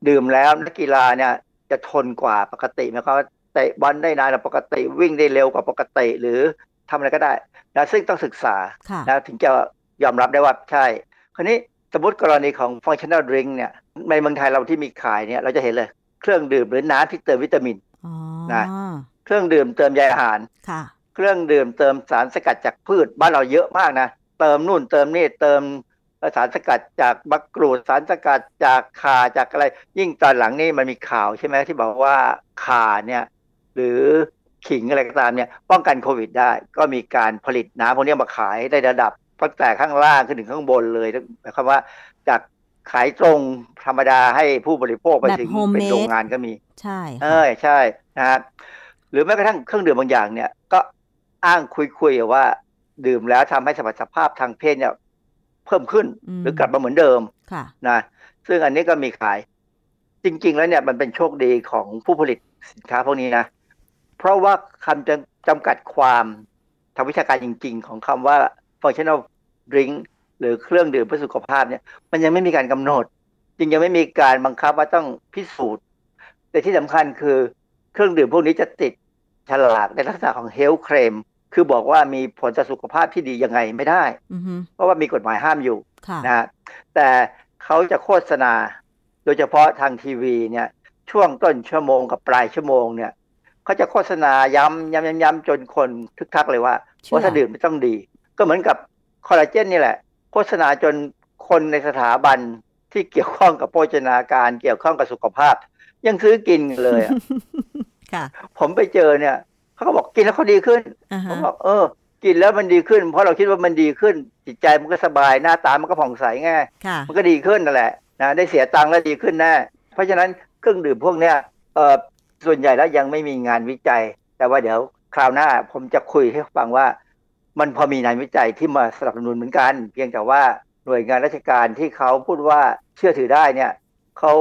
ดื่มแล้วนักกีฬาเนี่ยจะทนกว่าปกตินะครับเตะบอลได้นานกว่าปกติวิ่งได้เร็วกว่าปกติหรือทำอะไรก็ได้นะซึ่งต้องศึกษานะถึงจะยอมรับได้ว่าใช่คราวนี้สมมติกรณีของ functional drink เนี่ยในเมืองไทยเราที่มีขายเนี่ยเราจะเห็นเลยเครื่องดื่มหรือน้ำที่เติมวิตามินนะเครื่องดื่มเติมใยอาหารเครื่องดื่มเติมสารสกัดจากพืชบ้านเราเยอะมากนะเติมนู่นเติมนี่เติมสารสกัดจากมะกรูดสารสกัดจากข่าจากอะไรยิ่งตอนหลังนี่มันมีข่าวใช่ไหมที่บอกว่าข่าเนี่ยหรือขิงอะไรก็ตามเนี่ยป้องกันโควิดได้ก็มีการผลิตน้ำพวกนี้มาขายได้ระดับตั้งแต่ข้างล่างขึ้นถึงข้างบนเลยหมายความว่าจากขายตรงธรรมดาให้ผู้บริโภคไปถึงเป็นโรงงานก็มีใช่ใช่นะฮะหรือแม้กระทั่งเครื่องดื่มบางอย่างเนี่ยก็อ้างคุยๆว่าดื่มแล้วทำให้สมรรถภาพทางเพศเนี่ยเพิ่มขึ้นหรือกลับมาเหมือนเดิมนะซึ่งอันนี้ก็มีขายจริงๆแล้วเนี่ยมันเป็นโชคดีของผู้ผลิตสินค้าพวกนี้นะเพราะว่าคำจำกัดความทางวิชาการจริงๆของคำว่า functional drink หรือเครื่องดื่มเพื่อสุขภาพเนี่ยมันยังไม่มีการกำหนดจริงยังไม่มีการบังคับว่าต้องพิสูจน์แต่ที่สำคัญคือเครื่องดื่มพวกนี้จะติดฉลากในลักษณะของ health claim คือบอกว่ามีผลต่อสุขภาพที่ดียังไงไม่ได้ เพราะว่ามีกฎหมายห้ามอยู่นะแต่เขาจะโฆษณาโดยเฉพาะทางทีวีเนี่ยช่วงต้นชั่วโมงกับปลายชั่วโมงเนี่ยเขาจะโฆษณาย้ำจนคนทึกทักเลยว่าถ้าดื่มไม่ต้องดีก็เหมือนกับคอลลาเจนนี่แหละโฆษณาจนคนในสถาบันที่เกี่ยวข้องกับโภชนาการเกี่ยวข้องกับสุขภาพยังซื้อกินเลยผมไปเจอเนี่ยเขาก็บอกกินแล้วเขาดีขึ้นผมบอก กินแล้วมันดีขึ้นเพราะเราคิดว่ามันดีขึ้นจิตใจมันก็สบายหน้าตามันก็ผ่องใสง่ายมันก็ดีขึ้นนั่นแหละนะได้เสียตังค์แล้วดีขึ้นแน่เพราะฉะนั้นเครื่องดื่มพวกเนี้ยส่วนใหญ่แล้วยังไม่มีงานวิจัยแต่ว่าเดี๋ยวคราวหน้าผมจะคุยให้ฟังว่ามันพอมีงานวิจัยที่มาสนับสนุนเหมือนกันเพียงแต่ว่าหน่วยงานราชการที่เขาพูดว่าเชื่อถือได้เนี่ยเขา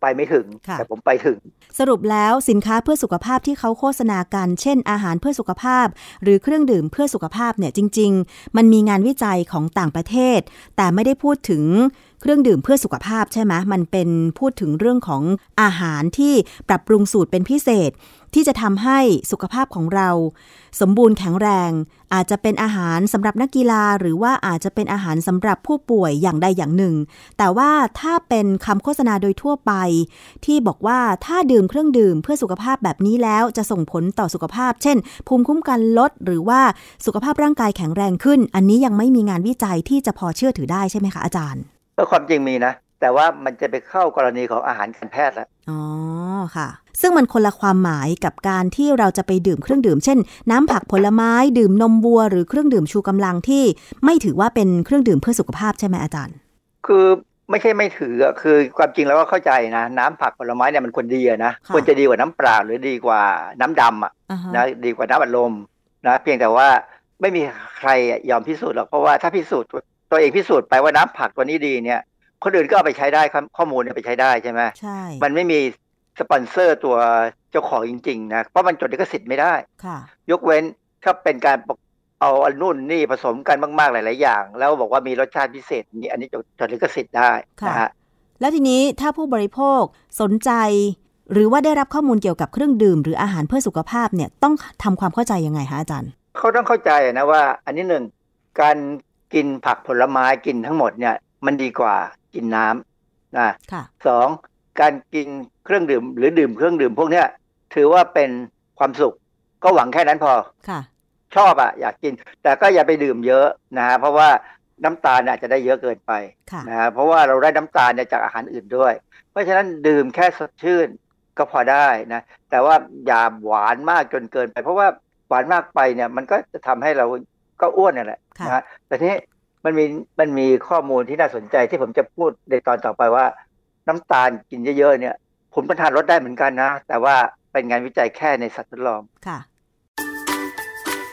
ไปไม่ถึงแต่ผมไปถึงสรุปแล้วสินค้าเพื่อสุขภาพที่เขาโฆษณากันเช่นอาหารเพื่อสุขภาพหรือเครื่องดื่มเพื่อสุขภาพเนี่ยจริงๆมันมีงานวิจัยของต่างประเทศแต่ไม่ได้พูดถึงเครื่องดื่มเพื่อสุขภาพใช่ไหมมันเป็นพูดถึงเรื่องของอาหารที่ปรับปรุงสูตรเป็นพิเศษที่จะทำให้สุขภาพของเราสมบูรณ์แข็งแรงอาจจะเป็นอาหารสำหรับนักกีฬาหรือว่าอาจจะเป็นอาหารสำหรับผู้ป่วยอย่างใดอย่างหนึ่งแต่ว่าถ้าเป็นคำโฆษณาโดยทั่วไปที่บอกว่าถ้าดื่มเครื่องดื่มเพื่อสุขภาพแบบนี้แล้วจะส่งผลต่อสุขภาพเช่นภูมิคุ้มกันลดหรือว่าสุขภาพร่างกายแข็งแรงขึ้นอันนี้ยังไม่มีงานวิจัยที่จะพอเชื่อถือได้ใช่ไหมคะอาจารย์ก็ความจริงมีนะแต่ว่ามันจะไปเข้ากรณีของอาหารการแพทย์ละอ๋อค่ะซึ่งมันคนละความหมายกับการที่เราจะไปดื่มเครื่องดื่มเช่นน้ำผักผลไม้ดื่มนมวัวหรือเครื่องดื่มชูกำลังที่ไม่ถือว่าเป็นเครื่องดื่มเพื่อสุขภาพใช่ไหมอาจารย์คือไม่ใช่ไม่ถือคือความจริงแล้วก็เข้าใจนะน้ำผักผลไม้เนี่ยมันควรดีนะควรจะดีกว่าน้ำเปล่าหรือดีกว่าน้ำดำนะดีกว่าน้ำอัดลมนะเพียงแต่ว่าไม่มีใครยอมพิสูจน์หรอกเพราะว่าถ้าพิสูจน์ตัวเองพิสูจน์ไปว่าน้ำผักตัวนี้ดีเนี่ยคนอื่นก็เอาไปใช้ได้ข้อมูลเนี่ยไปใช้ได้ใช่ไหมใช่มันไม่มีสปอนเซอร์ตัวเจ้าของจริงๆนะเพราะมันจดลิขสิทธิ์ไม่ได้ยกเว้นถ้าเป็นการเอาอันนู่นนี่ผสมกันมากๆหลายๆอย่างแล้วบอกว่ามีรสชาติพิเศษนี่อันนี้จดลิขสิทธิ์ได้นะฮะแล้วทีนี้ถ้าผู้บริโภคสนใจหรือว่าได้รับข้อมูลเกี่ยวกับเครื่องดื่มหรืออาหารเพื่อสุขภาพเนี่ยต้องทำความเข้าใจยังไงฮะอาจารย์เขาต้องเข้าใจนะว่าอันนี้หนึ่งการกินผักผลไม้กินทั้งหมดเนี่ยมันดีกว่ากินน้ำนะสองการกินเครื่องดื่มหรือดื่มเครื่องดื่มพวกนี้ถือว่าเป็นความสุขก็หวังแค่นั้นพอชอบอ่ะอยากกินแต่ก็อย่าไปดื่มเยอะนะฮะเพราะว่าน้ำตาลอาจจะได้เยอะเกินไปนะฮะเพราะว่าเราได้น้ำตาลจากอาหารอื่นด้วยเพราะฉะนั้นดื่มแค่สดชื่นก็พอได้นะแต่ว่าอย่าหวานมากจนเกินไปเพราะว่าหวานมากไปเนี่ยมันก็จะทำให้เราก็อ้วนนั่นแหละนะฮะแต่นี้มันมีข้อมูลที่น่าสนใจที่ผมจะพูดในตอนต่อไปว่าน้ำตาลกินเยอะๆเนี่ยผลประทานลดได้เหมือนกันนะแต่ว่าเป็นงานวิจัยแ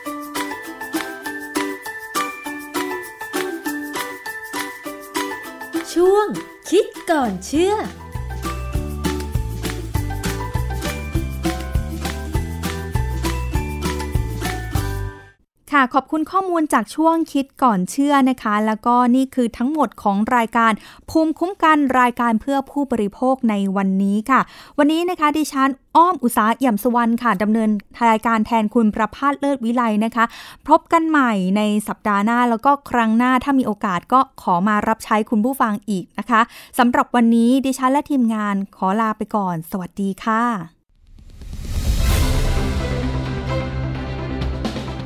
ค่ในสัตว์ทดลองค่ะช่วงคิดก่อนเชื่อขอบคุณข้อมูลจากช่วงคิดก่อนเชื่อนะคะแล้วก็นี่คือทั้งหมดของรายการภูมิคุ้มกันรายการเพื่อผู้บริโภคในวันนี้ค่ะวันนี้นะคะดิฉันอ้อมอุษาเอี่ยมสุวรรณค่ะดำเนินรายการแทนคุณประภาสเลิศวิไลนะคะพบกันใหม่ในสัปดาห์หน้าแล้วก็ครั้งหน้าถ้ามีโอกาสก็ขอมารับใช้คุณผู้ฟังอีกนะคะสำหรับวันนี้ดิฉันและทีมงานขอลาไปก่อนสวัสดีค่ะ